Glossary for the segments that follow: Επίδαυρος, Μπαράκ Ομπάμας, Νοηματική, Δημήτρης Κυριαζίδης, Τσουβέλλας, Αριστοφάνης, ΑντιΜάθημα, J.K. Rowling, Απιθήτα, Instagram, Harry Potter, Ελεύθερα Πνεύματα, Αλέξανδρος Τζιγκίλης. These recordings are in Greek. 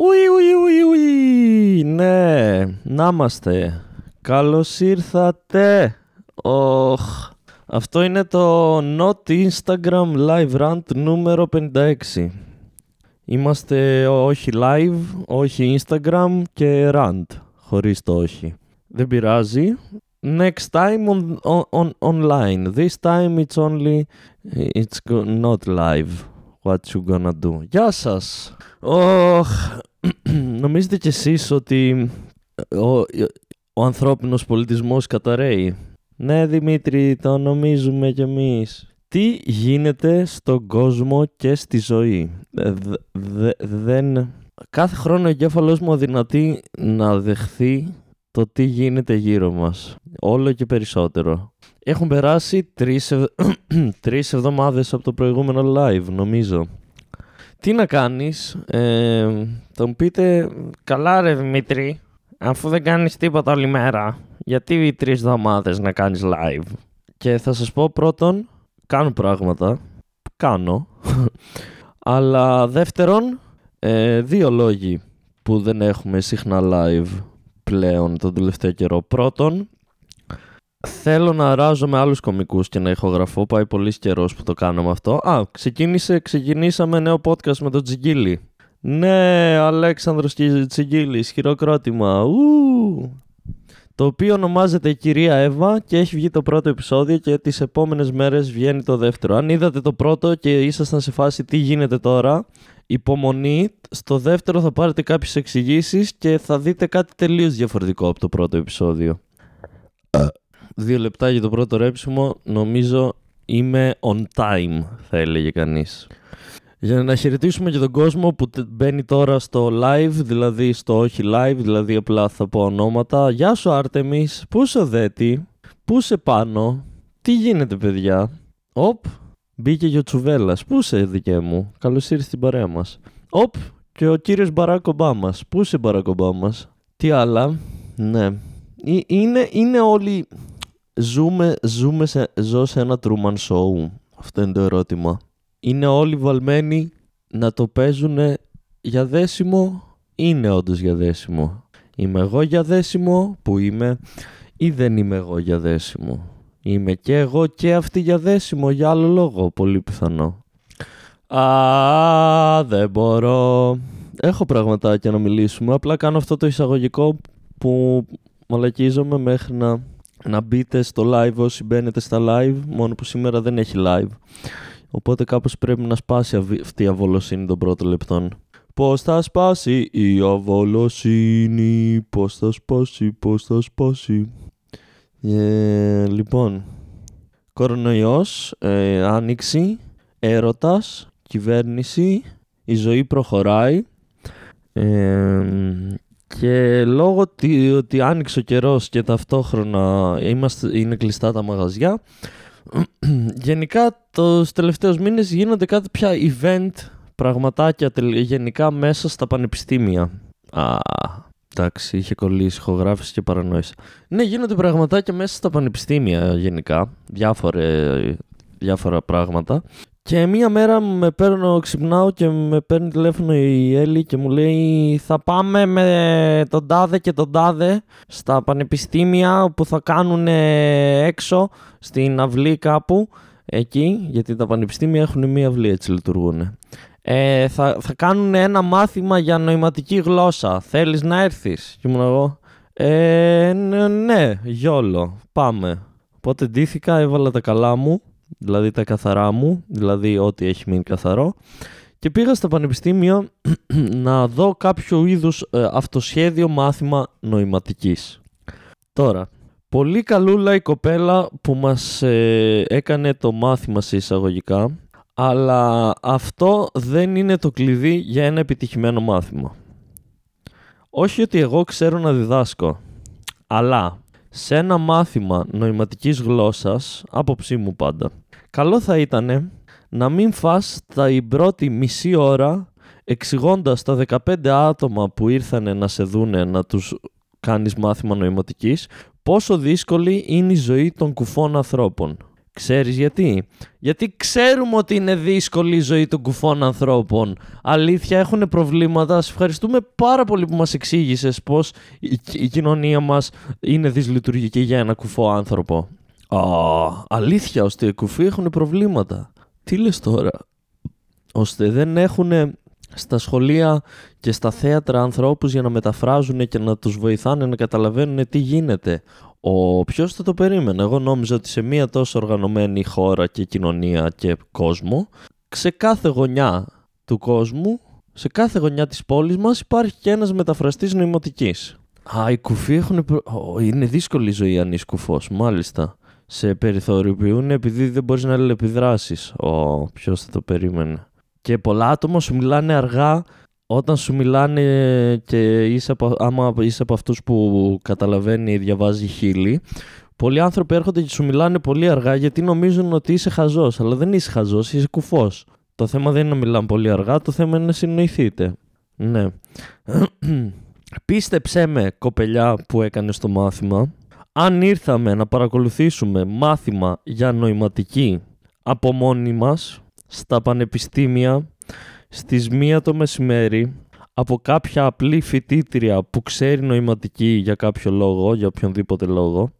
Ουι, ναι, να είμαστε. Καλώς ήρθατε. Αυτό είναι το Not Instagram Live Rant νούμερο 56. Είμαστε όχι live, όχι Instagram και rant, χωρίς το όχι. Δεν πειράζει. Next time online. This time it's not live. What you gonna do? Γεια σας. Νομίζετε κι εσείς ότι ο ανθρώπινος πολιτισμός καταρρέει? Ναι, Δημήτρη, το νομίζουμε κι εμείς. Τι γίνεται στον κόσμο και στη ζωή? Κάθε χρόνο ο εγκέφαλός μου αδυνατεί να δεχθεί το τι γίνεται γύρω μας. Όλο και περισσότερο. Έχουν περάσει τρεις εβδομάδες από το προηγούμενο live, νομίζω. Τι να κάνεις? Θα μου πείτε, καλά ρε Δημήτρη, αφού δεν κάνεις τίποτα όλη μέρα, γιατί 3 εβδομάδες να κάνεις live? Και θα σας πω, πρώτον, κάνω πράγματα, κάνω. Αλλά δεύτερον, 2 λόγοι που δεν έχουμε συχνά live πλέον τον τελευταίο καιρό. Πρώτον, θέλω να αράζω με άλλους κωμικούς και να ηχογραφώ. Πάει πολύς καιρός που το κάναμε αυτό. Ξεκινήσαμε νέο podcast με τον Τζιγκίλη. Ναι, Αλέξανδρος Τζιγκίλης, χειροκρότημα. Το οποίο ονομάζεται Κυρία Εύα και έχει βγει το πρώτο επεισόδιο και τις επόμενες μέρες βγαίνει το δεύτερο. Αν είδατε το πρώτο και ήσασταν σε φάση τι γίνεται τώρα, υπομονή, στο δεύτερο θα πάρετε κάποιες εξηγήσεις και θα δείτε κάτι τελείως διαφορετικό από το πρώτο επεισόδιο. 2 λεπτά για το πρώτο ρέψιμο, νομίζω είμαι on time, θα έλεγε κανείς. Για να χαιρετήσουμε και τον κόσμο που μπαίνει τώρα στο live, δηλαδή στο όχι live, δηλαδή απλά θα πω ονόματα. Γεια σου Άρτεμις, πού σε δέτη, πού σε πάνω, τι γίνεται παιδιά? Οπ, μπήκε και ο Τσουβέλλας, πού σε δικέ μου, καλώς ήρθες στην παρέα μας. Οπ, και ο κύριος Μπαράκ Ομπάμας, πού σε Μπαράκ Ομπάμας. Τι άλλα, ναι. Είναι όλοι... Ζω σε ένα Truman Show. Αυτό είναι το ερώτημα. Είναι όλοι βαλμένοι να το παίζουν για δέσιμο? Είναι όντως για δέσιμο? Είμαι εγώ για δέσιμο που είμαι, ή δεν είμαι εγώ για δέσιμο? Είμαι και εγώ και αυτή για δέσιμο για άλλο λόγο, πολύ πιθανό. Δεν μπορώ. Έχω πραγματάκια να μιλήσουμε. Απλά κάνω αυτό το εισαγωγικό που μαλακίζομαι μέχρι να μπείτε στο live όσοι μπαίνετε στα live, μόνο που σήμερα δεν έχει live. Οπότε κάπως πρέπει να σπάσει αυτή η αβολοσύνη των πρώτων λεπτών. Πώς θα σπάσει η αβολοσύνη, πώς θα σπάσει. Λοιπόν, κορονοϊός, άνοιξη, έρωτας, κυβέρνηση, η ζωή προχωράει. Και λόγω ότι άνοιξε ο καιρός και ταυτόχρονα είναι κλειστά τα μαγαζιά, γενικά τους τελευταίους μήνες γίνονται κάτι πια event, πραγματάκια γενικά μέσα στα πανεπιστήμια. Εντάξει, είχε κολλήσει ηχογράφηση και παρανόηση. Ναι, γίνονται πραγματάκια μέσα στα πανεπιστήμια γενικά, διάφορα πράγματα. Και μία μέρα ξυπνάω και με παίρνει τηλέφωνο η Έλλη και μου λέει «Θα πάμε με τον τάδε και τον τάδε στα πανεπιστήμια που θα κάνουν έξω στην αυλή κάπου εκεί», γιατί τα πανεπιστήμια έχουν μία αυλή, έτσι λειτουργούν. Θα κάνουν ένα μάθημα για νοηματική γλώσσα. Θέλεις να έρθεις?» Και ήμουν εγώ «Ναι, γιόλο, πάμε». Οπότε ντύθηκα, έβαλα τα καλά μου, δηλαδή τα καθαρά μου, δηλαδή ό,τι έχει μείνει καθαρό, και πήγα στα πανεπιστήμια να δω κάποιο είδους αυτοσχέδιο μάθημα νοηματικής. Τώρα, πολύ καλούλα η κοπέλα που μας έκανε το μάθημα σε εισαγωγικά, αλλά αυτό δεν είναι το κλειδί για ένα επιτυχημένο μάθημα. Όχι ότι εγώ ξέρω να διδάσκω, αλλά... σε ένα μάθημα νοηματικής γλώσσας, άποψή μου πάντα, καλό θα ήτανε να μην φας την πρώτη μισή ώρα εξηγώντας τα 15 άτομα που ήρθανε να σε δούνε να τους κάνεις μάθημα νοηματικής πόσο δύσκολη είναι η ζωή των κουφών ανθρώπων. Ξέρεις γιατί? Γιατί ξέρουμε ότι είναι δύσκολη η ζωή των κουφών ανθρώπων. Αλήθεια, έχουν προβλήματα. Σε ευχαριστούμε πάρα πολύ που μας εξήγησες πώς η κοινωνία μας είναι δυσλειτουργική για ένα κουφό άνθρωπο. Αλήθεια, ώστε οι κουφοί έχουν προβλήματα. Τι λες τώρα? Ώστε δεν έχουν στα σχολεία και στα θέατρα ανθρώπους για να μεταφράζουν και να τους βοηθάνε να καταλαβαίνουν τι γίνεται. Ποιος θα το περίμενε? Εγώ νόμιζα ότι σε μια τόσο οργανωμένη χώρα και κοινωνία και κόσμο, σε κάθε γωνιά του κόσμου, σε κάθε γωνιά της πόλης μας υπάρχει και ένας μεταφραστής νοηματικής. Οι κουφοί έχουν... είναι δύσκολη η ζωή αν είσαι κουφός, μάλιστα. Σε περιθωριοποιούν επειδή δεν μπορείς να αλληλεπιδράσεις. Ποιος θα το περίμενε? Και πολλά άτομα σου μιλάνε αργά όταν σου μιλάνε και άμα είσαι από αυτούς που καταλαβαίνει ή διαβάζει χείλη. Πολλοί άνθρωποι έρχονται και σου μιλάνε πολύ αργά γιατί νομίζουν ότι είσαι χαζός. Αλλά δεν είσαι χαζός, είσαι κουφός. Το θέμα δεν είναι να μιλάμε πολύ αργά, το θέμα είναι να συνοηθείτε. Ναι. Πίστεψέ με, κοπελιά που έκανες το μάθημα, αν ήρθαμε να παρακολουθήσουμε μάθημα για νοηματική από μόνοι μας, στα πανεπιστήμια, στις 1 το μεσημέρι, από κάποια απλή φοιτήτρια που ξέρει νοηματική για κάποιο λόγο, για οποιονδήποτε λόγο,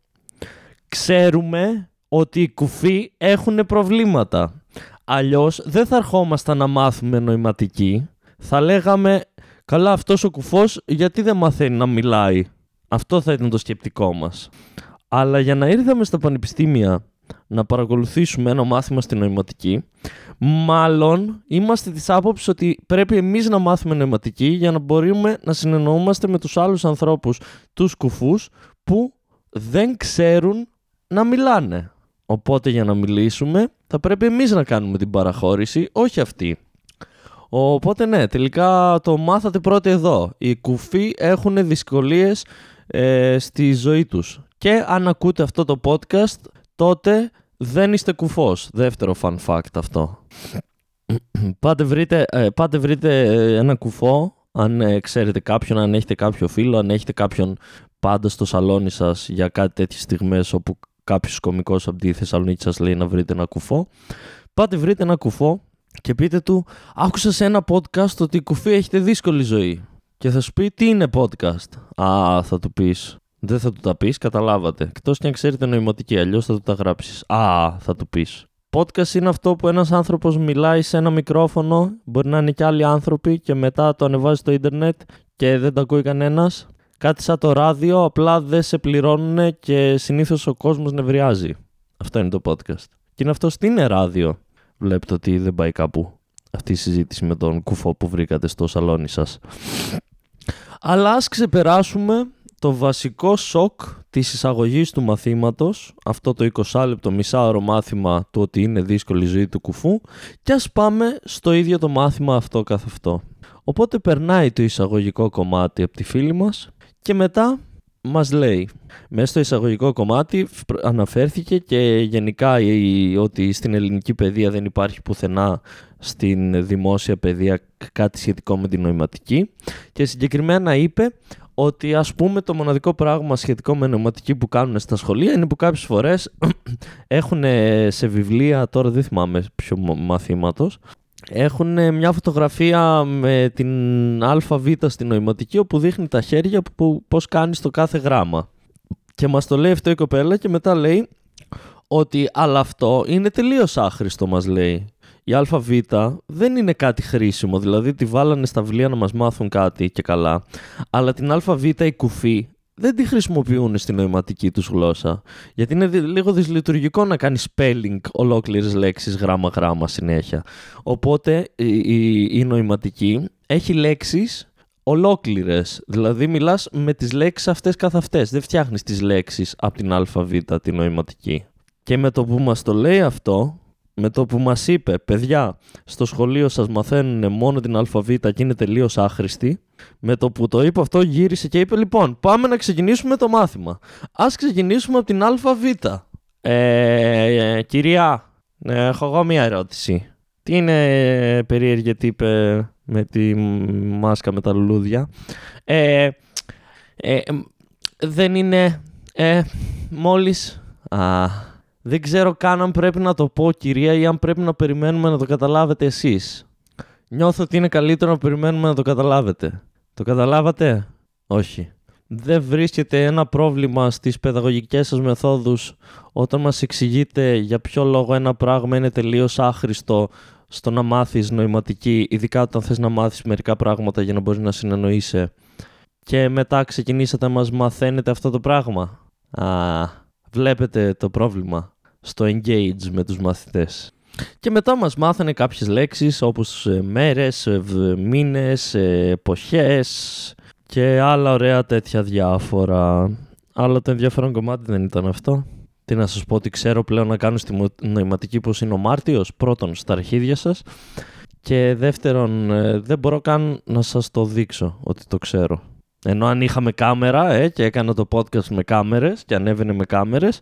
ξέρουμε ότι οι κουφοί έχουν προβλήματα. Αλλιώς δεν θα ερχόμασταν να μάθουμε νοηματική. Θα λέγαμε, καλά, αυτός ο κουφός γιατί δεν μαθαίνει να μιλάει? Αυτό θα ήταν το σκεπτικό μας. Αλλά για να ήρθαμε στα πανεπιστήμια να παρακολουθήσουμε ένα μάθημα στη νοηματική, μάλλον είμαστε της άποψης ότι πρέπει εμείς να μάθουμε νοηματική για να μπορούμε να συνεννοούμαστε με τους άλλους ανθρώπους, τους κουφούς, που δεν ξέρουν να μιλάνε. Οπότε για να μιλήσουμε θα πρέπει εμείς να κάνουμε την παραχώρηση, όχι αυτοί. Οπότε ναι, τελικά το μάθατε πρώτοι εδώ. Οι κουφοί έχουν δυσκολίες στη ζωή τους. Και αν ακούτε αυτό το podcast, τότε δεν είστε κουφός. Δεύτερο fun fact αυτό. Πάτε βρείτε ένα κουφό, αν ξέρετε κάποιον, αν έχετε κάποιο φίλο, αν έχετε κάποιον πάντα στο σαλόνι σας για κάτι τέτοιες στιγμές όπου κάποιος κωμικός από τη Θεσσαλονίκη σας λέει να βρείτε ένα κουφό. Πάτε βρείτε ένα κουφό και πείτε του, άκουσα σε ένα podcast ότι οι κουφοί έχετε δύσκολη ζωή. Και θα σου πει, τι είναι podcast? Θα του πεις. Δεν θα του τα πεις, καταλάβατε. Εκτός και αν ξέρετε νοηματική, αλλιώς θα του τα γράψεις. Θα του πεις. Podcast είναι αυτό που ένας άνθρωπος μιλάει σε ένα μικρόφωνο, μπορεί να είναι και άλλοι άνθρωποι, και μετά το ανεβάζει στο ίντερνετ και δεν τα ακούει κανένας. Κάτι σαν το ράδιο, απλά δεν σε πληρώνουν και συνήθως ο κόσμος νευριάζει. Αυτό είναι το podcast. Και είναι αυτό, τι είναι ράδιο? Βλέπετε ότι δεν πάει κάπου αυτή η συζήτηση με τον κουφό που βρήκατε στο σαλόνι σας. Αλλά ας ξεπεράσουμε το βασικό σοκ της εισαγωγής του μαθήματος, αυτό το 20 λεπτό μισάωρο μάθημα του ότι είναι δύσκολη η ζωή του κουφού, και ας πάμε στο ίδιο το μάθημα αυτό καθ' αυτό. Οπότε περνάει το εισαγωγικό κομμάτι από τη φίλη μας και μετά μας λέει, μέσα στο εισαγωγικό κομμάτι αναφέρθηκε και γενικά ότι στην ελληνική παιδεία δεν υπάρχει πουθενά στην δημόσια παιδεία κάτι σχετικό με την νοηματική, και συγκεκριμένα είπε ότι, ας πούμε, το μοναδικό πράγμα σχετικό με νοηματική που κάνουν στα σχολεία είναι που κάποιες φορές έχουν σε βιβλία, τώρα δεν θυμάμαι ποιο μαθήματος, έχουν μια φωτογραφία με την ΑΒ στη νοηματική όπου δείχνει τα χέρια που πώς κάνεις το κάθε γράμμα. Και μας το λέει αυτό η κοπέλα και μετά λέει ότι, αλλά αυτό είναι τελείως άχρηστο, μας λέει. Η ΑΒ δεν είναι κάτι χρήσιμο, δηλαδή τη βάλανε στα βιβλία να μας μάθουν κάτι και καλά, αλλά την ΑΒ οι κουφοί δεν τη χρησιμοποιούν στη νοηματική τους γλώσσα, γιατί είναι λίγο δυσλειτουργικό να κάνει spelling ολόκληρες λέξεις γράμμα-γράμμα συνέχεια. Οπότε η νοηματική έχει λέξεις ολόκληρες, δηλαδή μιλάς με τις λέξεις αυτές καθ' αυτές, δεν φτιάχνεις τις λέξεις από την ΑΒ τη νοηματική. Και με το που μας το λέει αυτό, με το που μας είπε, παιδιά, στο σχολείο σας μαθαίνουν μόνο την ΑΒ και είναι τελείως άχρηστη, με το που το είπε αυτό γύρισε και είπε, λοιπόν, πάμε να ξεκινήσουμε το μάθημα. Ας ξεκινήσουμε από την ΑΒ. Κυρία, έχω εγώ μία ερώτηση. Τι είναι περίεργη τύπε με τη μάσκα με τα λουλούδια? Δεν είναι μόλις... Δεν ξέρω καν αν πρέπει να το πω, κυρία, ή αν πρέπει να περιμένουμε να το καταλάβετε εσείς. Νιώθω ότι είναι καλύτερο να περιμένουμε να το καταλάβετε. Το καταλάβατε? Όχι. Δεν βρίσκεται ένα πρόβλημα στις παιδαγωγικές σας μεθόδους όταν μας εξηγείτε για ποιο λόγο ένα πράγμα είναι τελείως άχρηστο στο να μάθεις νοηματική, ειδικά όταν θες να μάθεις μερικά πράγματα για να μπορείς να συνεννοείσαι, και μετά ξεκινήσατε να μας μαθαίνετε αυτό το πράγμα? Βλέπετε το πρόβλημα στο engage με τους μαθητές. Και μετά μας μάθανε κάποιες λέξεις όπως μέρες, μήνες, εποχές και άλλα ωραία τέτοια διάφορα. Αλλά το ενδιαφέρον κομμάτι δεν ήταν αυτό. Τι να σας πω, ότι ξέρω πλέον να κάνω στη νοηματική πως είναι ο Μάρτιος, πρώτον στα αρχίδια σας, και δεύτερον δεν μπορώ καν να σας το δείξω ότι το ξέρω. Ενώ αν είχαμε κάμερα και έκανα το podcast με κάμερες και ανέβαινε με κάμερες,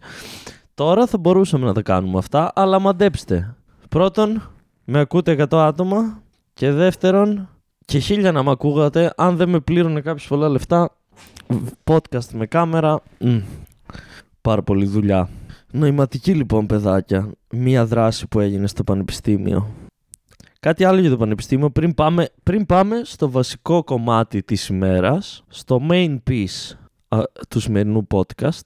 τώρα θα μπορούσαμε να τα κάνουμε αυτά, αλλά μαντέψτε. Πρώτον, με ακούτε 100 άτομα, και δεύτερον, και 1000 να με ακούγατε, αν δεν με πλήρωνε κάποιος πολλά λεφτά, podcast με κάμερα, πάρα πολύ δουλειά. Νοηματική λοιπόν, παιδάκια, μία δράση που έγινε στο πανεπιστήμιο. Κάτι άλλο για το πανεπιστήμιο πριν πάμε στο βασικό κομμάτι της ημέρας, στο main piece του σημερινού podcast,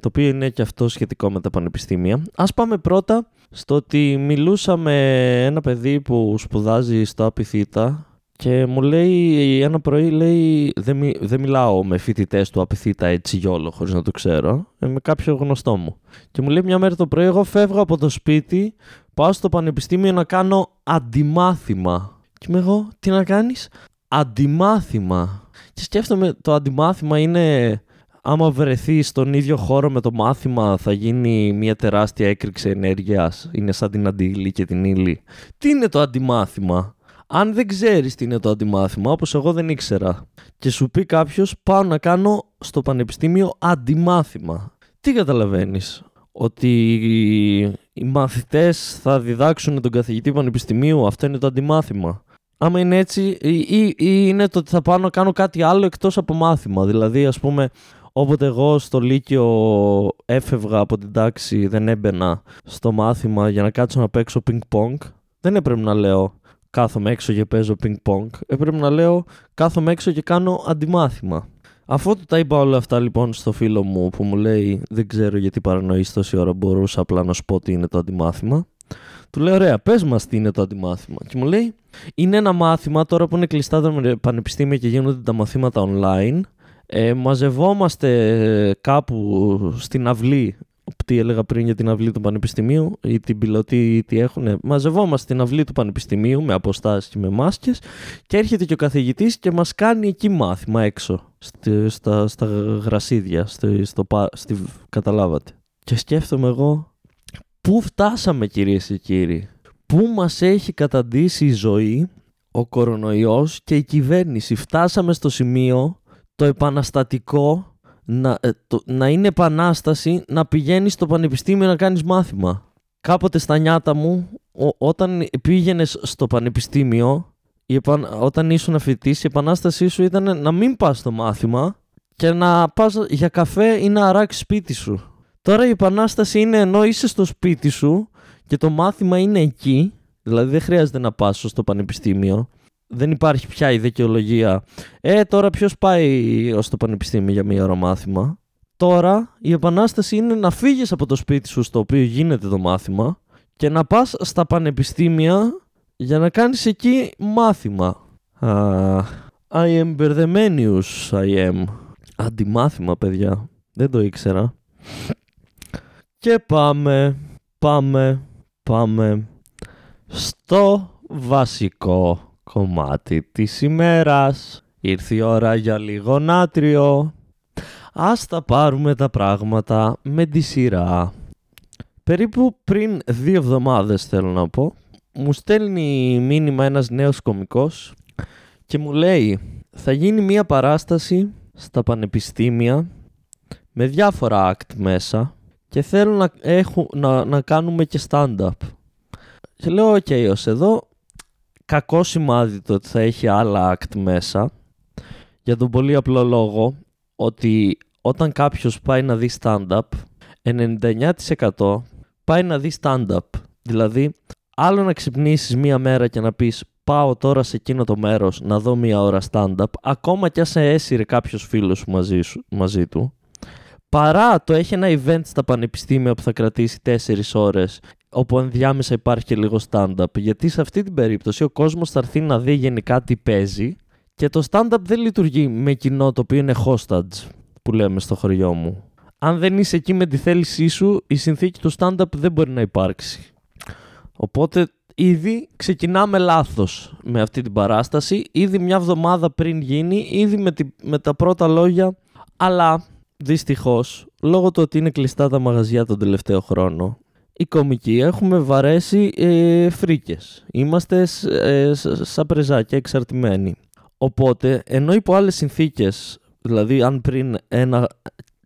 το οποίο είναι και αυτό σχετικό με τα πανεπιστήμια. Ας πάμε πρώτα στο ότι μιλούσα με ένα παιδί που σπουδάζει στο Απιθήτα και μου λέει ένα πρωί, λέει, δεν μιλάω με φοιτητές του Απιθήτα έτσι γιόλο χωρίς να το ξέρω, με κάποιο γνωστό μου. Και μου λέει μια μέρα το πρωί, εγώ φεύγω από το σπίτι, πάω στο πανεπιστήμιο να κάνω αντιμάθημα. Και είμαι εγώ, τι να κάνεις? Αντιμάθημα. Και σκέφτομαι, το αντιμάθημα είναι, άμα βρεθεί στον ίδιο χώρο με το μάθημα, θα γίνει μια τεράστια έκρηξη ενέργειας. Είναι σαν την αντίλη και την ύλη. Τι είναι το αντιμάθημα? Αν δεν ξέρεις τι είναι το αντιμάθημα, όπως εγώ δεν ήξερα, και σου πει κάποιος πάω να κάνω στο πανεπιστήμιο αντιμάθημα, τι καταλαβαίνεις? Ότι οι μαθητές θα διδάξουν τον καθηγητή πανεπιστημίου, αυτό είναι το αντιμάθημα. Άμα είναι έτσι, ή είναι το ότι θα πάω να κάνω κάτι άλλο εκτός από μάθημα. Δηλαδή, ας πούμε, όποτε εγώ στο Λύκειο έφευγα από την τάξη, δεν έμπαινα στο μάθημα για να κάτσω να παίξω πινκ-πονκ, δεν έπρεπε να λέω κάθομαι έξω και παίζω πινκ-πονκ. Έπρεπε να λέω κάθομαι έξω και κάνω αντιμάθημα. Αφού του τα είπα όλα αυτά λοιπόν στο φίλο μου που μου λέει δεν ξέρω γιατί παρανοείς τόση ώρα, μπορούσα απλά να σου πω τι είναι το αντιμάθημα, του λέω ωραία, πες μας τι είναι το αντιμάθημα. Και μου λέει είναι ένα μάθημα, τώρα που είναι κλειστά τα πανεπιστήμια και γίνονται τα μαθήματα online, μαζευόμαστε κάπου στην αυλή, τι έλεγα πριν για την αυλή του πανεπιστημίου ή την πιλωτή ή τι έχουνε, μαζευόμαστε στην αυλή του πανεπιστημίου με αποστάσεις και με μάσκες, και έρχεται και ο καθηγητής και μας κάνει εκεί μάθημα έξω στα γρασίδια, καταλάβατε. Και σκέφτομαι εγώ, πού φτάσαμε κυρίες και κύριοι, πού μας έχει καταντήσει η ζωή, ο κορονοϊός και η κυβέρνηση. Φτάσαμε στο σημείο το επαναστατικό, να είναι επανάσταση να πηγαίνεις στο πανεπιστήμιο να κάνεις μάθημα. Κάποτε στα νιάτα μου, όταν πήγαινες στο πανεπιστήμιο, όταν ήσουν φοιτητής, η επανάστασή σου ήταν να μην πας στο μάθημα και να πας για καφέ ή να αράξεις σπίτι σου. Τώρα η επανάσταση είναι ενώ είσαι στο σπίτι σου και το μάθημα είναι εκεί, δηλαδή δεν χρειάζεται να πας στο πανεπιστήμιο. Δεν υπάρχει πια η δικαιολογία τώρα ποιος πάει στο πανεπιστήμιο για μία ώρα μάθημα. Τώρα η επανάσταση είναι να φύγεις από το σπίτι σου στο οποίο γίνεται το μάθημα και να πας στα πανεπιστήμια για να κάνεις εκεί μάθημα. I am μπερδεμένιους, I am. Αντιμάθημα, παιδιά. Δεν το ήξερα. Και πάμε στο βασικό κομμάτι της ημέρας. Ήρθε η ώρα για λίγο νάτριο. Ας τα πάρουμε τα πράγματα με τη σειρά. Περίπου πριν 2 εβδομάδες, θέλω να πω, μου στέλνει μήνυμα ένας νέος κωμικός και μου λέει θα γίνει μια παράσταση στα πανεπιστήμια με διάφορα act μέσα και θέλω να κάνουμε και stand-up. Και λέω okay, ως εδώ κακό σημάδι το ότι θα έχει άλλα act μέσα, για τον πολύ απλό λόγο ότι όταν κάποιος πάει να δει stand-up 99% πάει να δει stand-up. Δηλαδή, άλλο να ξυπνήσεις μία μέρα και να πεις πάω τώρα σε εκείνο το μέρος να δω μία ώρα stand-up, ακόμα κι αν σε έσυρε κάποιος φίλος μαζί του, παρά το έχει ένα event στα πανεπιστήμια που θα κρατήσει 4 ώρες, όπου ενδιάμεσα υπάρχει και λίγο stand-up. Γιατί σε αυτή την περίπτωση ο κόσμος θα έρθει να δει γενικά τι παίζει και το stand-up δεν λειτουργεί με κοινό το οποίο είναι hostage, που λέμε στο χωριό μου. Αν δεν είσαι εκεί με τη θέλησή σου, η συνθήκη του stand-up δεν μπορεί να υπάρξει. Οπότε ήδη ξεκινάμε λάθος με αυτή την παράσταση, ήδη μια εβδομάδα πριν γίνει, ήδη με τα πρώτα λόγια. Αλλά δυστυχώς, λόγω του ότι είναι κλειστά τα μαγαζιά τον τελευταίο χρόνο, οι κομικοί έχουμε βαρέσει φρίκες. Είμαστε σαν πρεζάκια εξαρτημένοι. Οπότε, ενώ υπό άλλες συνθήκες, δηλαδή αν πριν ένα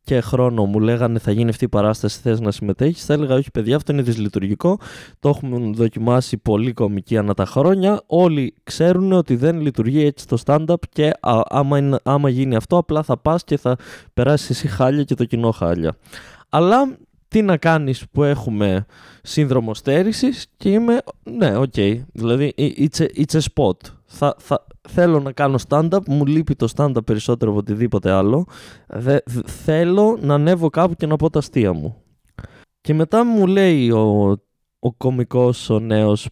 και χρόνο μου λέγανε θα γίνει αυτή η παράσταση, θες να συμμετέχεις, θα έλεγα όχι παιδιά, αυτό είναι δυσλειτουργικό, το έχουμε δοκιμάσει πολύ κομικοί ανά τα χρόνια, όλοι ξέρουν ότι δεν λειτουργεί έτσι το stand-up και άμα γίνει αυτό απλά θα πας και θα περάσεις εσύ χάλια και το κοινό χάλια. Αλλά τι να κάνεις που έχουμε σύνδρομο στέρησης και είμαι ναι, οκ, δηλαδή it's a spot. Θέλω να κάνω stand-up, μου λείπει το stand-up περισσότερο από οτιδήποτε άλλο. Θέλω να ανέβω κάπου και να πω τα αστεία μου. Και μετά μου λέει ο κωμικός, ο νέος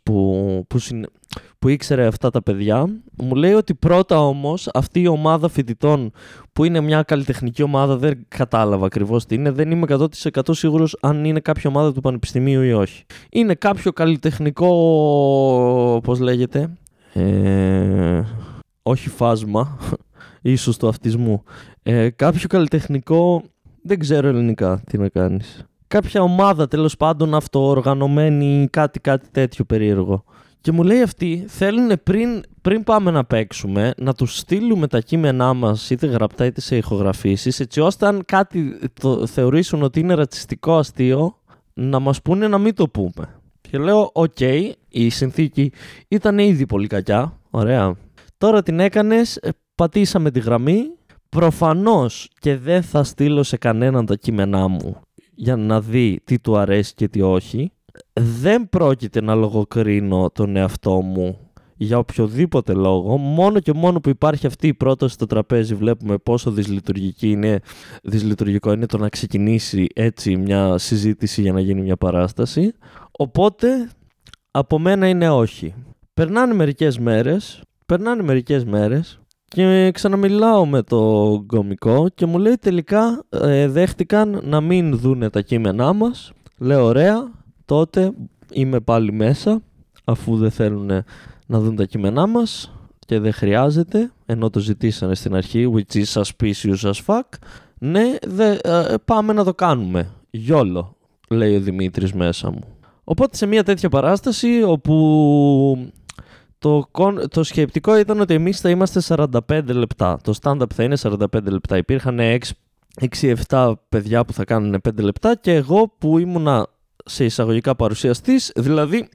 που ήξερε αυτά τα παιδιά, μου λέει ότι πρώτα όμως αυτή η ομάδα φοιτητών που είναι μια καλλιτεχνική ομάδα, δεν κατάλαβα ακριβώς τι είναι, δεν είμαι 100% σίγουρος αν είναι κάποια ομάδα του πανεπιστημίου ή όχι. Είναι κάποιο καλλιτεχνικό, πώς λέγεται, όχι φάσμα, ίσως του αυτισμού, κάποιο καλλιτεχνικό, δεν ξέρω ελληνικά τι να κάνεις, κάποια ομάδα τέλος πάντων αυτοοργανωμένη, κάτι τέτοιο περίεργο. Και μου λέει αυτοί θέλουν πριν πάμε να παίξουμε να τους στείλουμε τα κείμενά μας είτε γραπτά είτε σε ηχογραφήσεις, έτσι ώστε αν κάτι το θεωρήσουν ότι είναι ρατσιστικό αστείο να μας πούνε να μην το πούμε. Και λέω οκ, η συνθήκη ήταν ήδη πολύ κακιά, ωραία. Τώρα την έκανες, πατήσαμε τη γραμμή, προφανώς και δεν θα στείλω σε κανέναν τα κείμενά μου για να δει τι του αρέσει και τι όχι. Δεν πρόκειται να λογοκρίνω τον εαυτό μου για οποιοδήποτε λόγο, μόνο και μόνο που υπάρχει αυτή η πρόταση στο τραπέζι βλέπουμε πόσο δυσλειτουργικό είναι το να ξεκινήσει έτσι μια συζήτηση για να γίνει μια παράσταση. Οπότε από μένα είναι όχι. Περνάνε μερικές μέρες και ξαναμιλάω με το κωμικό και μου λέει τελικά δέχτηκαν να μην δούνε τα κείμενά μας. Λέω ωραία, τότε είμαι πάλι μέσα αφού δεν θέλουν να δουν τα κείμενά μας και δεν χρειάζεται, ενώ το ζητήσανε στην αρχή, which is suspicious as fuck. Ναι, πάμε να το κάνουμε. Γιόλο, λέει ο Δημήτρης μέσα μου. Οπότε σε μια τέτοια παράσταση όπου το σκεπτικό ήταν ότι εμείς θα είμαστε 45 λεπτά. Το stand-up θα είναι 45 λεπτά. Υπήρχαν 6-7 παιδιά που θα κάνουν 5 λεπτά και εγώ που ήμουνα σε εισαγωγικά παρουσιαστής, δηλαδή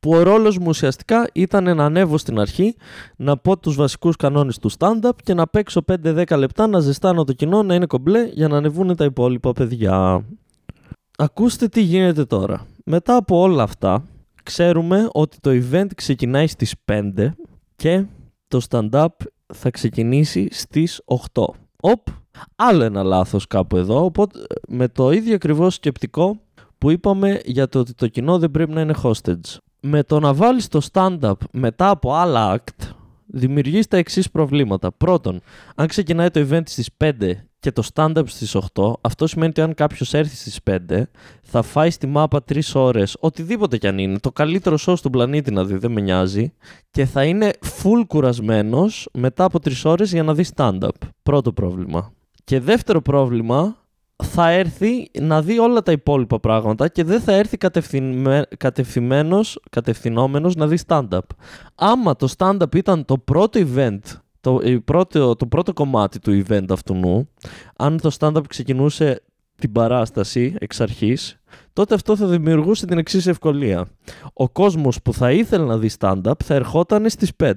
που ο ρόλος μου ουσιαστικά ήταν να ανέβω στην αρχή, να πω τους βασικούς κανόνες του stand-up και να παίξω 5-10 λεπτά, να ζεστάνω το κοινό, να είναι κομπλέ για να ανεβούν τα υπόλοιπα παιδιά. Ακούστε τι γίνεται τώρα. Μετά από όλα αυτά, ξέρουμε ότι το event ξεκινάει στις 5 και το stand-up θα ξεκινήσει στις 8. Άλλο ένα λάθος κάπου εδώ, οπότε με το ίδιο ακριβώς σκεπτικό που είπαμε για το ότι το κοινό δεν πρέπει να είναι hostage. Με το να βάλεις το stand-up μετά από άλλα act, δημιουργείς τα εξής προβλήματα. Πρώτον, αν ξεκινάει το event στις 5 και το stand-up στις 8, αυτό σημαίνει ότι αν κάποιος έρθει στις 5 θα φάει στη μάπα 3 ώρες, οτιδήποτε κι αν είναι, το καλύτερο show στον πλανήτη να δει, δεν με νοιάζει, και θα είναι full κουρασμένος μετά από 3 ώρες για να δει stand-up. Πρώτο πρόβλημα. Και δεύτερο πρόβλημα, θα έρθει να δει όλα τα υπόλοιπα πράγματα και δεν θα έρθει κατευθυνόμενος να δει stand-up. Άμα το stand-up ήταν το πρώτο event, το πρώτο κομμάτι του event αυτού νου, αν το stand-up ξεκινούσε την παράσταση εξ αρχής, τότε αυτό θα δημιουργούσε την εξής ευκολία. Ο κόσμος που θα ήθελε να δει stand-up θα ερχόταν στις 5.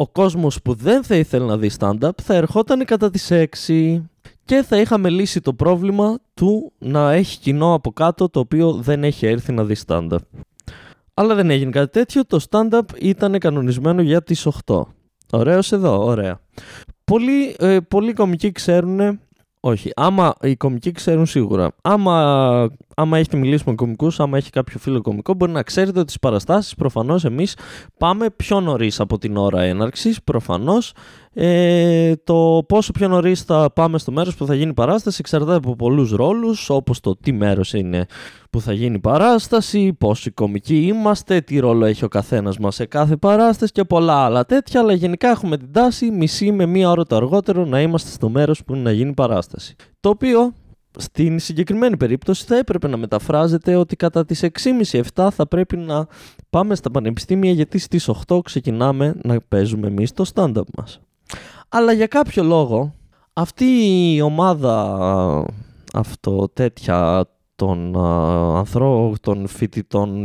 Ο κόσμος που δεν θα ήθελε να δει stand-up θα ερχόταν κατά τις 6. και θα είχαμε λύσει το πρόβλημα του να έχει κοινό από κάτω το οποίο δεν έχει έρθει να δει stand-up. Αλλά δεν έγινε κάτι τέτοιο, το stand-up ήταν κανονισμένο για τις 8. Ωραίος εδώ, ωραία. Πολλοί κομικοί ξέρουν, όχι, άμα οι κομικοί ξέρουν σίγουρα, άμα έχετε μιλήσει με κομικούς, άμα έχει κάποιο φίλο κομικό, μπορεί να ξέρετε ότι τις παραστάσεις προφανώς εμείς πάμε πιο νωρίς από την ώρα έναρξης, προφανώς. Το πόσο πιο νωρίς θα πάμε στο μέρος που θα γίνει η παράσταση εξαρτάται από πολλούς ρόλους, όπως το τι μέρος είναι που θα γίνει η παράσταση, πόσοι κομικοί είμαστε, τι ρόλο έχει ο καθένας μας σε κάθε παράσταση και πολλά άλλα τέτοια, αλλά γενικά έχουμε την τάση μισή με μία ώρα το αργότερο να είμαστε στο μέρος που να γίνει η παράσταση. Το οποίο στην συγκεκριμένη περίπτωση θα έπρεπε να μεταφράζεται ότι κατά τις 6.30-7 θα πρέπει να πάμε στα πανεπιστήμια, γιατί στις 8 ξεκινάμε να παίζουμε εμείς το stand-up μας. Αλλά για κάποιο λόγο αυτή η ομάδα τέτοια των φοιτητών,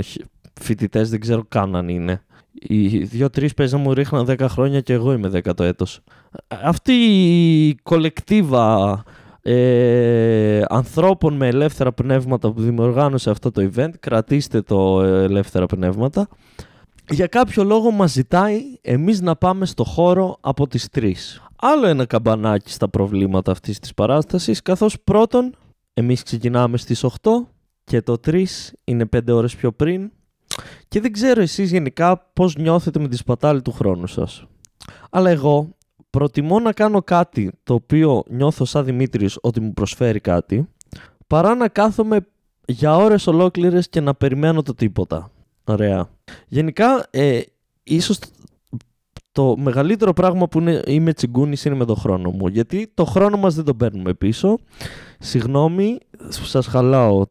φοιτητές δεν ξέρω καν αν είναι. Οι 2-3 παίζα μου ρίχναν 10 χρόνια και εγώ είμαι 10ο έτος. Αυτή η κολεκτίβα ανθρώπων με ελεύθερα πνεύματα που δημιουργάνωσε αυτό το event, κρατήστε το ελεύθερα πνεύματα, για κάποιο λόγο μας ζητάει εμείς να πάμε στο χώρο από τις 3. Άλλο ένα καμπανάκι στα προβλήματα αυτής της παράστασης, καθώς πρώτον εμείς ξεκινάμε στις 8 και το 3 είναι 5 ώρες πιο πριν και δεν ξέρω εσείς γενικά πώς νιώθετε με τη σπατάλη του χρόνου σας. Αλλά εγώ προτιμώ να κάνω κάτι το οποίο νιώθω σαν Δημήτρης ότι μου προσφέρει κάτι, παρά να κάθομαι για ώρες ολόκληρες και να περιμένω το τίποτα. Ωραία. Γενικά, ίσως το μεγαλύτερο πράγμα που είμαι τσιγκούνης είναι με το χρόνο μου. Γιατί το χρόνο μας δεν τον παίρνουμε πίσω. Συγγνώμη, σας χαλάω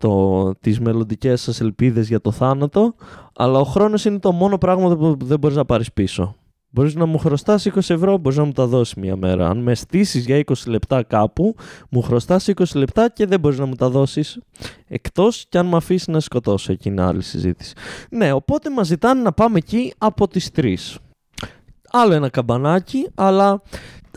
τις μελλοντικές σας ελπίδες για το θάνατο, αλλά ο χρόνος είναι το μόνο πράγμα που δεν μπορείς να πάρεις πίσω. Μπορείς να μου χρωστάς 20 ευρώ, μπορείς να μου τα δώσεις μια μέρα. Αν με στήσεις για 20 λεπτά κάπου, μου χρωστάς 20 λεπτά και δεν μπορείς να μου τα δώσεις. Εκτός κι αν με αφήσεις να σκοτώσω, εκεί είναι άλλη συζήτηση. Ναι, οπότε μας ζητάνε να πάμε εκεί από τις 3. Άλλο ένα καμπανάκι, αλλά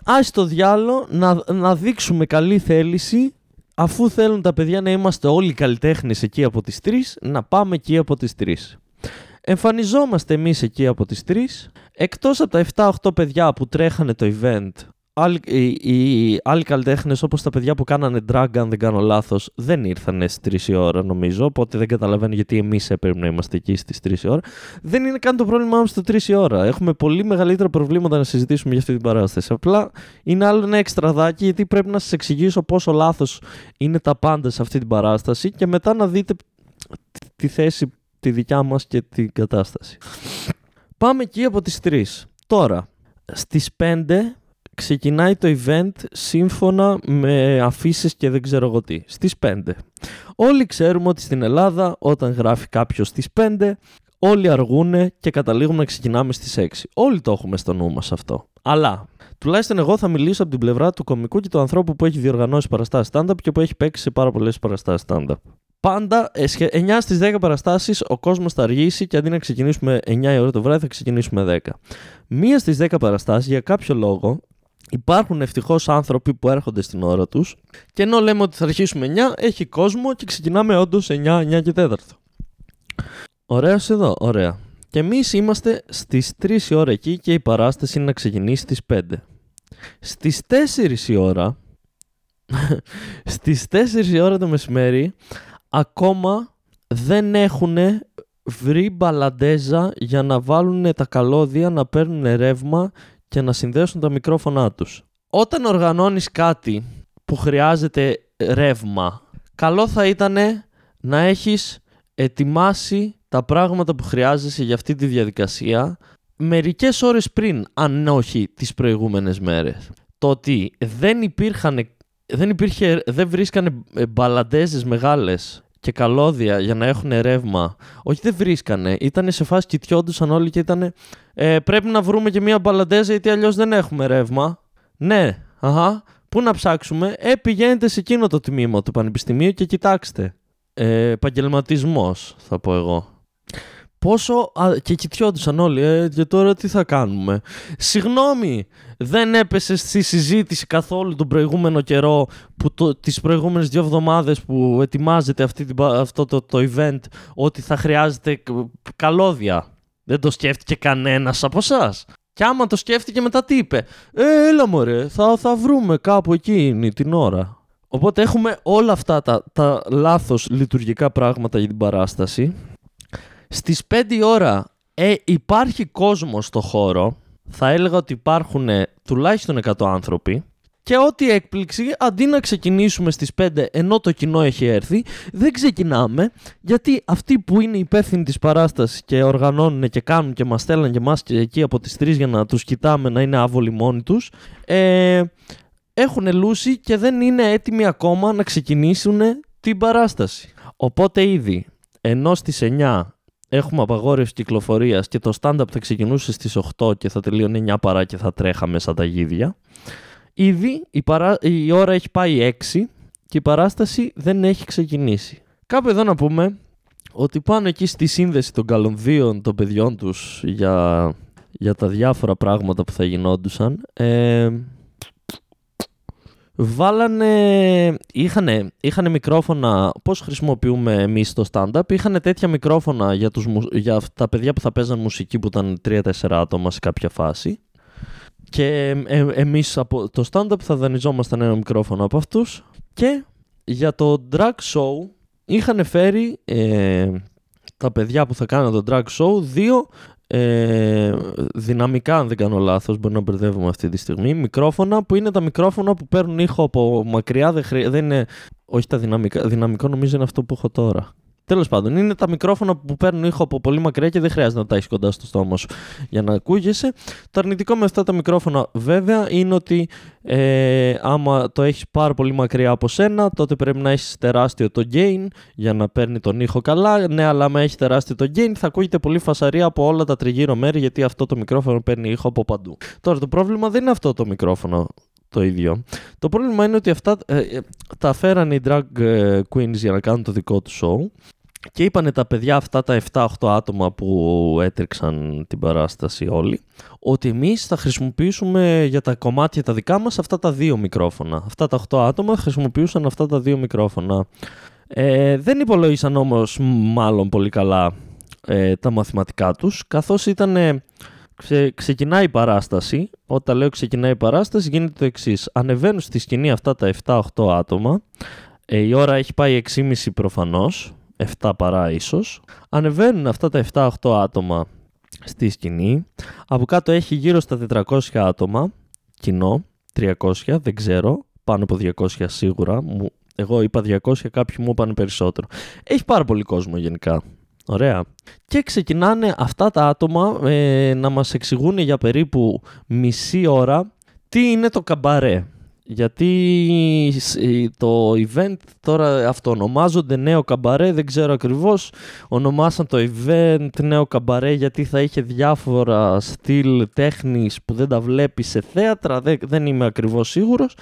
ας το διάλο να δείξουμε καλή θέληση, αφού θέλουν τα παιδιά να είμαστε όλοι καλλιτέχνες εκεί από τις 3, να πάμε εκεί από τις 3. Εμφανιζόμαστε εμείς εκεί από τις 3, εκτός από τα 7-8 παιδιά που τρέχανε το event, οι άλλοι καλλιτέχνες όπως τα παιδιά που κάνανε drag, αν δεν κάνω λάθος, δεν ήρθανε στις 3 η ώρα νομίζω, οπότε δεν καταλαβαίνω γιατί εμείς έπρεπε να είμαστε εκεί στις 3 η ώρα. Δεν είναι καν το πρόβλημά μας το 3 η ώρα. Έχουμε πολύ μεγαλύτερα προβλήματα να συζητήσουμε για αυτή την παράσταση. Απλά είναι άλλο ένα εξτραδάκι, γιατί πρέπει να σας εξηγήσω πόσο λάθος είναι τα πάντα σε αυτή την παράσταση και μετά να δείτε τη θέση τη δικιά μας και την κατάσταση. Πάμε εκεί από τις 3. Τώρα, στις 5 ξεκινάει το event σύμφωνα με αφήσεις και δεν ξέρω εγώ τι. Στις 5. Όλοι ξέρουμε ότι στην Ελλάδα όταν γράφει κάποιος στις 5, όλοι αργούνε και καταλήγουμε να ξεκινάμε στις 6. Όλοι το έχουμε στο νου μας αυτό. Αλλά τουλάχιστον εγώ θα μιλήσω από την πλευρά του κομικού και του ανθρώπου που έχει διοργανώσει παραστάσεις stand-up και που έχει παίξει σε πάρα πολλές παραστάσεις stand-up. Πάντα 9 στις 10 παραστάσεις ο κόσμος θα αργήσει και αντί να ξεκινήσουμε 9 η ώρα το βράδυ θα ξεκινήσουμε 10. Μία στις 10 παραστάσεις για κάποιο λόγο υπάρχουν ευτυχώς άνθρωποι που έρχονται στην ώρα τους και ενώ λέμε ότι θα αρχίσουμε 9 έχει κόσμο και ξεκινάμε όντως 9 και 4. Ωραίος εδώ, ωραία. Και εμείς είμαστε στις 3 η ώρα εκεί και η παράσταση είναι να ξεκινήσει στις 5. Στις 4 η ώρα, στις 4 η ώρα το μεσημέρι, ακόμα δεν έχουν βρει μπαλαντέζα για να βάλουν τα καλώδια, να παίρνουν ρεύμα και να συνδέσουν τα μικρόφωνά τους. Όταν οργανώνεις κάτι που χρειάζεται ρεύμα, καλό θα ήταν να έχεις ετοιμάσει τα πράγματα που χρειάζεσαι για αυτή τη διαδικασία μερικές ώρες πριν, αν όχι τις προηγούμενες μέρες. Το ότι δεν βρίσκανε μπαλαντέζες μεγάλες και καλώδια για να έχουν ρεύμα. Όχι, δεν βρίσκανε. Ήτανε σε φάση, κοιτιόντουσαν όλοι και ήτανε πρέπει να βρούμε και μία μπαλαντέζα γιατί αλλιώς δεν έχουμε ρεύμα. Ναι, αχα, πού να ψάξουμε? Πηγαίνετε σε εκείνο το τμήμα του πανεπιστημίου και κοιτάξτε. Επαγγελματισμός, θα πω εγώ. πόσο. Και κοιτιόντουσαν όλοι. Και τώρα τι θα κάνουμε. Συγγνώμη, δεν έπεσε στη συζήτηση καθόλου τον προηγούμενο καιρό, τις προηγούμενες 2 εβδομάδες που ετοιμάζεται αυτό το event, ότι θα χρειάζεται καλώδια. Δεν το σκέφτηκε κανένας από εσάς. Και άμα το σκέφτηκε, μετά τι είπε? Έλα μωρέ, θα βρούμε κάπου εκείνη την ώρα. Οπότε έχουμε όλα αυτά τα λάθος λειτουργικά πράγματα για την παράσταση. Στις 5 η ώρα υπάρχει κόσμος στο χώρο. Θα έλεγα ότι υπάρχουν τουλάχιστον 100 άνθρωποι. Και ό,τι έκπληξη, αντί να ξεκινήσουμε στις 5 ενώ το κοινό έχει έρθει, δεν ξεκινάμε, γιατί αυτοί που είναι υπεύθυνοι της παράστασης και οργανώνουν και κάνουν και μας στέλνουν και εμάς και εκεί από τις 3 για να τους κοιτάμε να είναι άβολοι μόνοι τους, έχουν λούσει και δεν είναι έτοιμοι ακόμα να ξεκινήσουν την παράσταση. Οπότε ήδη, ενώ στις 9 έχουμε απαγόρευση κυκλοφορίας και το stand-up θα ξεκινούσε στις 8 και θα τελείωνε 9 παρά και θα τρέχαμε σαν τα γίδια, ήδη η ώρα έχει πάει 6 και η παράσταση δεν έχει ξεκινήσει. Κάπου εδώ να πούμε ότι πάνω εκεί στη σύνδεση των καλονδίων των παιδιών τους για τα διάφορα πράγματα που θα γινόντουσαν, είχανε μικρόφωνα, πώς χρησιμοποιούμε εμείς το stand-up, είχανε τέτοια μικρόφωνα για τα παιδιά που θα παίζαν μουσική, που ήταν 3-4 άτομα σε κάποια φάση. Και εμείς από το stand-up θα δανειζόμασταν ένα μικρόφωνο από αυτούς. Και για το drag show είχαν φέρει τα παιδιά που θα κάνουν το drag show 2 δυναμικά, αν δεν κάνω λάθος, μπορεί να μπερδεύουμε αυτή τη στιγμή, μικρόφωνα που είναι τα μικρόφωνα που παίρνουν ήχο από μακριά, δεν είναι, όχι τα δυναμικά, δυναμικό νομίζω είναι αυτό που έχω τώρα. Τέλος πάντων, είναι τα μικρόφωνα που παίρνουν ήχο από πολύ μακριά και δεν χρειάζεται να τα έχεις κοντά στο στόμα σου για να ακούγεσαι. Το αρνητικό με αυτά τα μικρόφωνα βέβαια είναι ότι άμα το έχεις πάρα πολύ μακριά από σένα, τότε πρέπει να έχεις τεράστιο το gain για να παίρνει τον ήχο καλά. Ναι, αλλά άμα έχεις τεράστιο το gain θα ακούγεται πολύ φασαρία από όλα τα τριγύρω μέρη, γιατί αυτό το μικρόφωνο παίρνει ήχο από παντού. Τώρα το πρόβλημα δεν είναι αυτό το μικρόφωνο το ίδιο. Το πρόβλημα είναι ότι αυτά τα φέραν οι drag queens για να κάνουν το δικό του show και είπανε τα παιδιά αυτά τα 7-8 άτομα που έτρεξαν την παράσταση όλοι, ότι εμείς θα χρησιμοποιήσουμε για τα κομμάτια τα δικά μας αυτά τα 2 μικρόφωνα. Αυτά τα 8 άτομα χρησιμοποιούσαν αυτά τα 2 μικρόφωνα. Δεν υπολογίσαν όμως μάλλον πολύ καλά τα μαθηματικά τους, καθώς ήταν... Ξεκινάει η παράσταση. Όταν λέω ξεκινάει η παράσταση, γίνεται το εξής. Ανεβαίνουν στη σκηνή αυτά τα 7-8 άτομα. Η ώρα έχει πάει 6.30 προφανώς, 7 παρά ίσως. Ανεβαίνουν αυτά τα 7-8 άτομα στη σκηνή. Από κάτω έχει γύρω στα 400 άτομα κοινό, 300 δεν ξέρω, πάνω από 200 σίγουρα. Εγώ είπα 200, κάποιοι μου είπαν περισσότερο. Έχει πάρα πολύ κόσμο γενικά. Ωραία. Και ξεκινάνε αυτά τα άτομα να μας εξηγούν για περίπου μισή ώρα τι είναι το καμπαρέ. Γιατί το event τώρα αυτοονομάζονται νέο καμπαρέ, δεν ξέρω ακριβώς. Ονομάσαν το event νέο καμπαρέ γιατί θα είχε διάφορα στυλ τέχνης που δεν τα βλέπει σε θέατρα, δεν είμαι ακριβώς σίγουρος.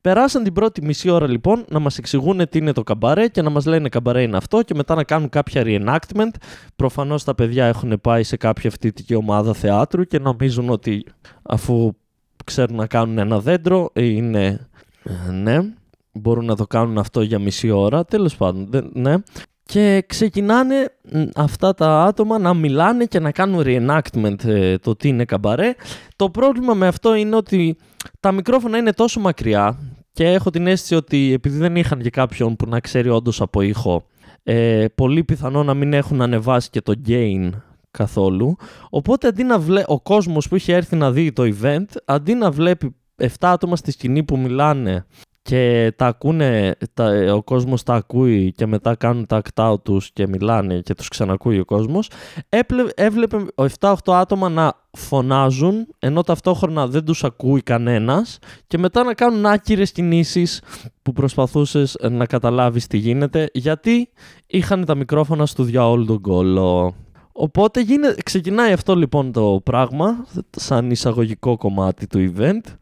Περάσαν την πρώτη μισή ώρα λοιπόν να μας εξηγούν τι είναι το καμπαρέ και να μας λένε καμπαρέ είναι αυτό, και μετά να κάνουν κάποια reenactment. Προφανώς τα παιδιά έχουν πάει σε κάποια φοιτητική ομάδα θεάτρου και νομίζουν ότι αφού ξέρουν να κάνουν ένα δέντρο, είναι... ναι, μπορούν να το κάνουν αυτό για μισή ώρα, τέλος πάντων, ναι. Και ξεκινάνε αυτά τα άτομα να μιλάνε και να κάνουν reenactment το τι είναι καμπαρέ. Το πρόβλημα με αυτό είναι ότι τα μικρόφωνα είναι τόσο μακριά και έχω την αίσθηση ότι επειδή δεν είχαν και κάποιον που να ξέρει όντως από ήχο, πολύ πιθανό να μην έχουν ανεβάσει και το gain καθόλου. Οπότε αντί να ο κόσμος που είχε έρθει να δει το event, αντί να βλέπει 7 άτομα στη σκηνή που μιλάνε και τα ακούνε, ο κόσμος τα ακούει και μετά κάνουν τα act out τους και μιλάνε και τους ξανακούει ο κόσμος, έβλεπε 7-8 άτομα να φωνάζουν ενώ ταυτόχρονα δεν τους ακούει κανένας, και μετά να κάνουν άκυρες κινήσεις που προσπαθούσες να καταλάβεις τι γίνεται, γιατί είχαν τα μικρόφωνα στο διαόλου τον κόλο. Οπότε ξεκινάει αυτό λοιπόν το πράγμα σαν εισαγωγικό κομμάτι του event,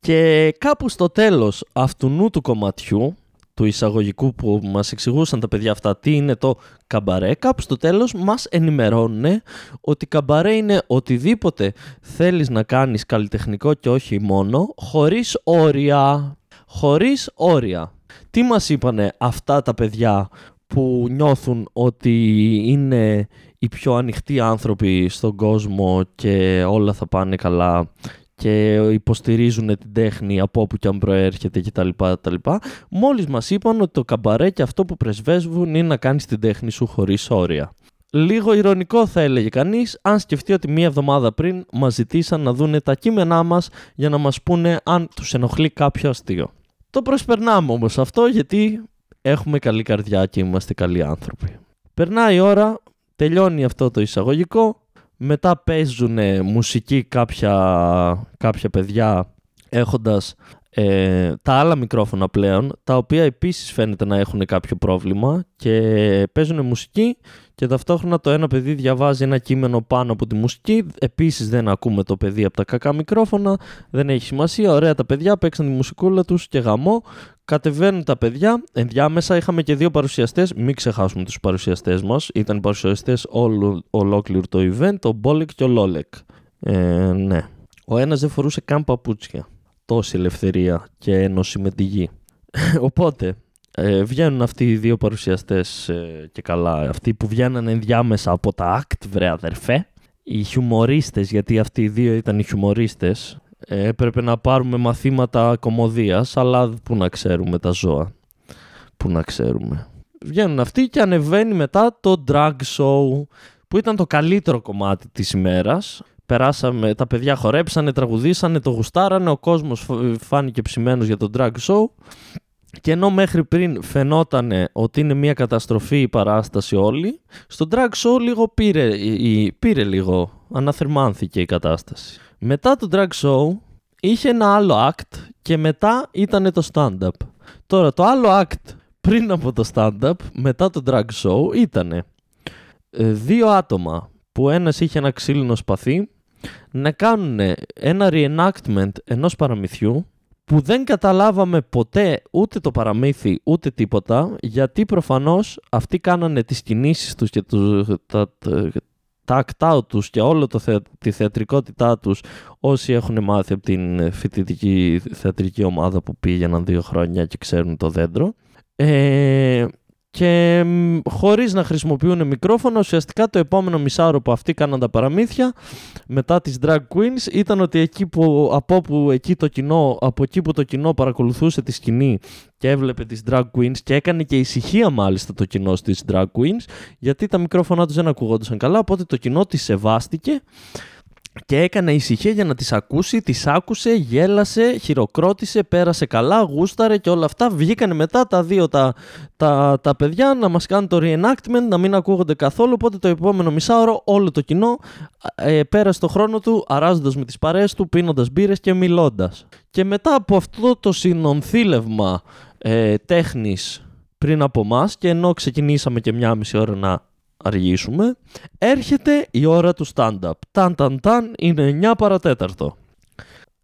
και κάπου στο τέλος αυτού του κομματιού του εισαγωγικού που μας εξηγούσαν τα παιδιά αυτά τι είναι το καμπαρέ, κάπου στο τέλος μας ενημερώνουν ότι καμπαρέ είναι οτιδήποτε θέλεις να κάνεις καλλιτεχνικό και όχι μόνο, χωρίς όρια. Χωρίς όρια. Τι μας είπανε αυτά τα παιδιά που νιώθουν ότι είναι οι πιο ανοιχτοί άνθρωποι στον κόσμο και όλα θα πάνε καλά και υποστηρίζουν την τέχνη από όπου και αν προέρχεται κτλ. Μόλις μας είπαν ότι το καμπαρέ και αυτό που πρεσβεύουν είναι να κάνεις την τέχνη σου χωρίς όρια. Λίγο ηρωνικό θα έλεγε κανείς, αν σκεφτεί ότι μία εβδομάδα πριν μας ζητήσαν να δούνε τα κείμενά μας για να μας πούνε αν τους ενοχλεί κάποιο αστείο. Το προσπερνάμε όμως αυτό γιατί έχουμε καλή καρδιά και είμαστε καλοί άνθρωποι. Περνάει η ώρα, τελειώνει αυτό το εισαγωγικό, μετά παίζουν μουσική κάποια παιδιά έχοντας τα άλλα μικρόφωνα πλέον, τα οποία επίσης φαίνεται να έχουν κάποιο πρόβλημα και παίζουν μουσική και ταυτόχρονα το ένα παιδί διαβάζει ένα κείμενο πάνω από τη μουσική, επίσης δεν ακούμε το παιδί από τα κακά μικρόφωνα, δεν έχει σημασία, ωραία τα παιδιά παίξαν τη μουσικούλα τους και γαμό, κατεβαίνουν τα παιδιά, ενδιάμεσα είχαμε και δύο παρουσιαστές, μην ξεχάσουμε τους παρουσιαστές μας, ήταν παρουσιαστές ολόκληρου το event, ο Μπόλεκ και ο Λόλεκ, ναι, ο ένας δεν φορούσε καν παπούτσια. Τόση ελευθερία και ένωση με τη γη. Οπότε βγαίνουν αυτοί οι δύο παρουσιαστές και καλά. Αυτοί που βγαίνανε ενδιάμεσα από τα act, βρε αδερφέ. Οι χιουμορίστες, γιατί αυτοί οι δύο ήταν οι χιουμορίστες. Έπρεπε να πάρουμε μαθήματα κωμωδίας, αλλά πού να ξέρουμε τα ζώα. Πού να ξέρουμε. Βγαίνουν αυτοί και ανεβαίνει μετά το drag show, που ήταν το καλύτερο κομμάτι της ημέρας. Περάσαμε, τα παιδιά χορέψανε, τραγουδήσανε, το γουστάρανε, ο κόσμος φάνηκε ψημένος για το drag show και ενώ μέχρι πριν φαινότανε ότι είναι μια καταστροφή η παράσταση όλη, στο drag show λίγο πήρε λίγο, αναθερμάνθηκε η κατάσταση. Μετά το drag show είχε ένα άλλο act και μετά ήτανε το stand-up. Τώρα το άλλο act πριν από το stand-up, μετά το drag show ήτανε δύο άτομα που ένας είχε ένα ξύλινο σπαθί, να κάνουν ένα reenactment ενός παραμυθιού που δεν καταλάβαμε ποτέ ούτε το παραμύθι ούτε τίποτα, γιατί προφανώς αυτοί κάνανε τις κινήσεις τους και τα act-out τους και όλο τη θεατρικότητά τους όσοι έχουν μάθει από την φοιτητική θεατρική ομάδα που πήγαιναν 2 χρόνια και ξέρουν το δέντρο. Και χωρίς να χρησιμοποιούν μικρόφωνο, ουσιαστικά το επόμενο μισάωρο που αυτοί κάναν τα παραμύθια μετά τις drag queens ήταν ότι εκεί που το κοινό παρακολουθούσε τη σκηνή και έβλεπε τις drag queens και έκανε και ησυχία μάλιστα το κοινό στις drag queens, γιατί τα μικρόφωνά τους δεν ακουγόντουσαν καλά, οπότε το κοινό τις σεβάστηκε και έκανε ησυχία για να τις ακούσει, τις άκουσε, γέλασε, χειροκρότησε, πέρασε καλά, γούσταρε και όλα αυτά. Βγήκανε μετά τα δύο τα παιδιά να μας κάνουν το reenactment, να μην ακούγονται καθόλου, οπότε το επόμενο μισάωρο όλο το κοινό πέρασε το χρόνο του αράζοντας με τις παρέες του, πίνοντας μπύρες και μιλώντας. Και μετά από αυτό το συνονθήλευμα τέχνης πριν από μας, και ενώ ξεκινήσαμε και 1,5 ώρα να αργήσουμε, έρχεται η ώρα του stand-up. Ταν, είναι 9 παρατέταρτο.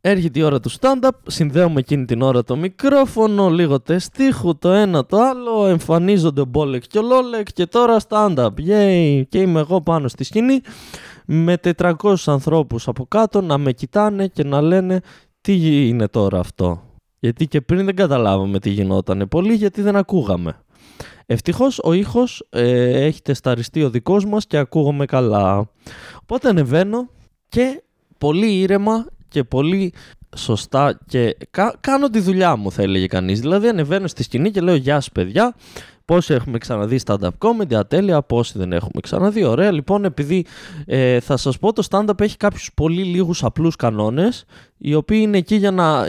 Έρχεται η ώρα του stand-up, συνδέουμε εκείνη την ώρα το μικρόφωνο, λίγο τεστίχου, το ένα το άλλο, εμφανίζονται ο Μπόλεκ και ο Λόλεκ και τώρα stand-up. Yay! Και είμαι εγώ πάνω στη σκηνή, με 400 ανθρώπους από κάτω να με κοιτάνε και να λένε τι είναι τώρα αυτό. Γιατί και πριν δεν καταλάβαμε τι γινότανε πολύ, γιατί δεν ακούγαμε. Ευτυχώς ο ήχος έχει τεσταριστεί ο δικός μας και ακούγομαι καλά. Οπότε ανεβαίνω και πολύ ήρεμα και πολύ σωστά και κάνω τη δουλειά μου, θα έλεγε κανείς. Δηλαδή ανεβαίνω στη σκηνή και λέω «Γεια σας παιδιά, πόσοι έχουμε ξαναδεί stand-up comedy, ατέλεια, πόσοι δεν έχουμε ξαναδεί, ωραία». Λοιπόν, επειδή θα σας πω το stand-up έχει κάποιους πολύ λίγους απλούς κανόνες, οι οποίοι είναι εκεί για να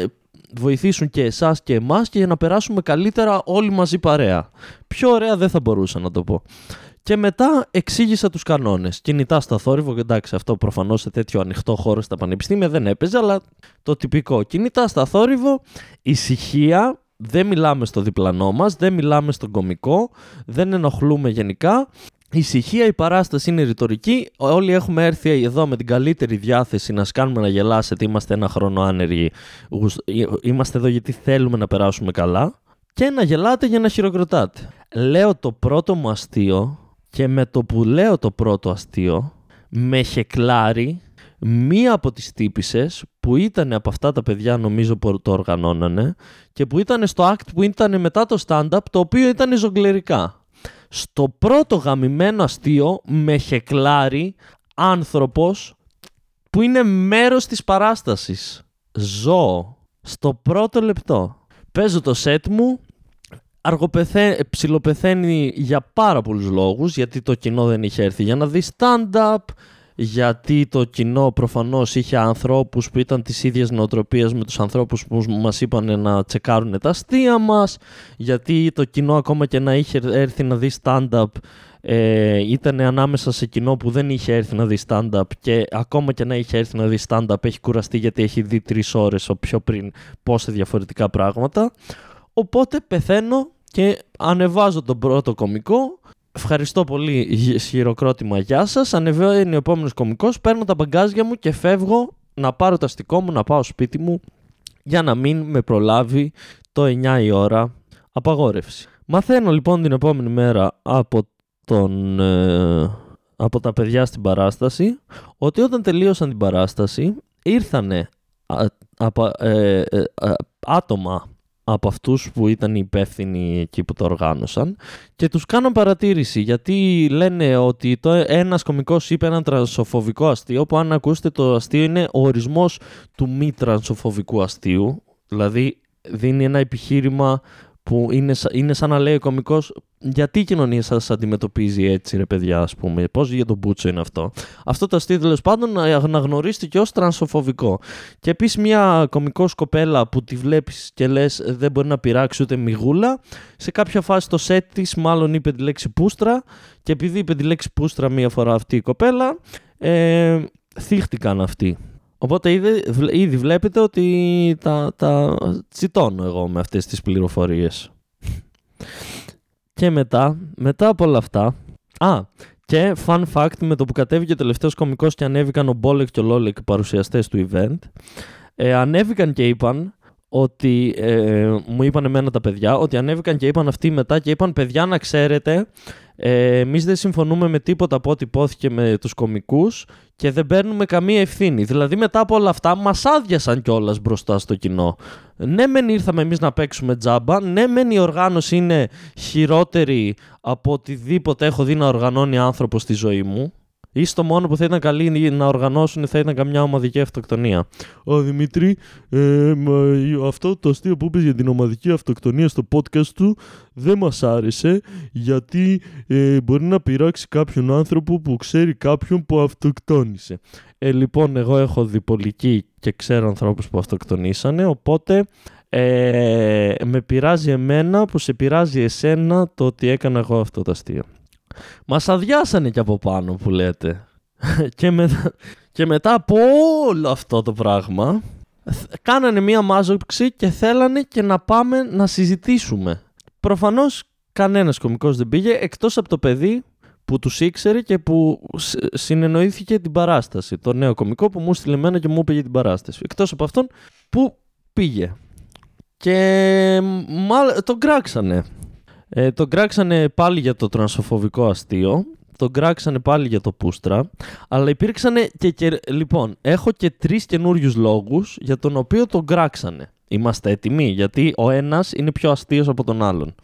βοηθήσουν και εσάς και εμάς και για να περάσουμε καλύτερα όλοι μαζί παρέα. Πιο ωραία δεν θα μπορούσα να το πω. Και μετά εξήγησα τους κανόνες. Κινητά στα θόρυβο, εντάξει, αυτό προφανώς σε τέτοιο ανοιχτό χώρο στα πανεπιστήμια δεν έπαιζε, αλλά το τυπικό. Κινητά στα θόρυβο, ησυχία, δεν μιλάμε στο διπλανό μας, δεν μιλάμε στον κωμικό, δεν ενοχλούμε γενικά. Ησυχία, η παράσταση είναι ρητορική. Όλοι έχουμε έρθει εδώ με την καλύτερη διάθεση να σας κάνουμε να γελάσετε. Είμαστε 1 χρόνο άνεργοι. Είμαστε εδώ γιατί θέλουμε να περάσουμε καλά. και να γελάτε για να χειροκροτάτε. Λέω το πρώτο μου αστείο και με το που λέω το πρώτο αστείο με χεκλάρει μία από τις τύπισσες που ήταν από αυτά τα παιδιά, νομίζω που το οργανώνανε, και που ήταν στο act που ήταν μετά το stand-up, το οποίο ήταν ζογκλερικά. Στο πρώτο γαμημένο αστείο με χεκλάρει άνθρωπος που είναι μέρος της παράστασης. Ζω στο πρώτο λεπτό. Παίζω το σετ μου, ψιλοπεθαίνει για πάρα πολλούς λόγους, γιατί το κοινό δεν είχε έρθει για να δει stand-up, γιατί το κοινό προφανώς είχε ανθρώπους που ήταν της ίδιας νοοτροπίας με τους ανθρώπους που μας είπαν να τσεκάρουν τα αστεία μας, γιατί το κοινό ακόμα και να είχε έρθει να δει stand-up ήταν ανάμεσα σε κοινό που δεν είχε έρθει να δει stand-up, και ακόμα και να είχε έρθει να δει stand-up έχει κουραστεί γιατί έχει δει 3 ώρες πιο πριν πόσα διαφορετικά πράγματα. Οπότε πεθαίνω και ανεβάζω τον πρώτο κωμικό. Ευχαριστώ πολύ, χειροκρότημα, γεια σας. Ανεβαίνει ο επόμενος κωμικός, παίρνω τα μπαγκάζια μου και φεύγω να πάρω το αστικό μου, να πάω σπίτι μου για να μην με προλάβει το 9 η ώρα απαγόρευση. Μαθαίνω λοιπόν την επόμενη μέρα από τα παιδιά στην παράσταση ότι όταν τελείωσαν την παράσταση ήρθανε άτομα από αυτούς που ήταν οι υπεύθυνοι εκεί που το οργάνωσαν και τους κάναν παρατήρηση, γιατί λένε ότι ένας κωμικός είπε έναν τρανσοφοβικό αστείο που, αν ακούσετε το αστείο, είναι ο ορισμός του μη τρανσοφοβικού αστείου, δηλαδή δίνει ένα επιχείρημα που είναι σαν να λέει ο κωμικός, γιατί η κοινωνία σας αντιμετωπίζει έτσι ρε παιδιά, ας πούμε, πώς για τον Μπούτσο είναι αυτό. Αυτό το αστείο, τέλος πάντων, αναγνωρίστηκε ως τρανσοφοβικό. Και επίσης μια κωμικός κοπέλα που τη βλέπεις και λες δεν μπορεί να πειράξει ούτε μιγούλα, σε κάποια φάση το σετ της μάλλον είπε τη λέξη πούστρα, και επειδή είπε τη λέξη πούστρα μία φορά αυτή η κοπέλα, θύχτηκαν αυτοί. Οπότε ήδη βλέπετε ότι τα τσιτώνω εγώ με αυτές τις πληροφορίες. Και μετά από όλα αυτά... και fun fact, με το που κατέβηκε ο τελευταίος κωμικός και ανέβηκαν ο Μπόλεκ και ο Λόλεκ, παρουσιαστές του event, ανέβηκαν και είπαν ότι... μου είπαν εμένα τα παιδιά, ότι ανέβηκαν και είπαν αυτοί μετά και είπαν, παιδιά να ξέρετε, εμείς δεν συμφωνούμε με τίποτα από ό,τι υπόθηκε με τους κωμικούς και δεν παίρνουμε καμία ευθύνη. Δηλαδή μετά από όλα αυτά μας άδειασαν κιόλας μπροστά στο κοινό. Ναι μεν ήρθαμε εμείς να παίξουμε τζάμπα, ναι μεν η οργάνωση είναι χειρότερη από οτιδήποτε έχω δει να οργανώνει άνθρωπο στη ζωή μου. Ίσως το μόνο που θα ήταν καλή να οργανώσουν θα ήταν καμιά ομαδική αυτοκτονία. Ο Δημήτρη, αυτό το αστείο που είπες για την ομαδική αυτοκτονία στο podcast του δεν μας άρεσε, γιατί μπορεί να πειράξει κάποιον άνθρωπο που ξέρει κάποιον που αυτοκτόνησε. Λοιπόν, εγώ έχω διπολική και ξέρω ανθρώπους που αυτοκτονήσανε, οπότε με πειράζει εμένα που σε πειράζει εσένα το ότι έκανα εγώ αυτό το αστείο. Μας αδειάσανε και από πάνω που λέτε. Και μετά από όλο αυτό το πράγμα κάνανε μία μάζοξη και θέλανε και να πάμε να συζητήσουμε. Προφανώς κανένας κωμικός δεν πήγε, εκτός από το παιδί που τους ήξερε και που συνεννοήθηκε την παράσταση. Το νέο κωμικό που μου στείλε εμένα και μου πήγε την παράσταση. Εκτός από αυτόν που πήγε. Και τον κράξανε. Τον κράξανε πάλι για το τρανσοφοβικό αστείο, τον κράξανε πάλι για το πούστρα, αλλά υπήρξανε και... Λοιπόν, έχω και 3 καινούριους λόγους για τον οποίο τον κράξανε. Είμαστε έτοιμοι, γιατί ο ένας είναι πιο αστείος από τον άλλον.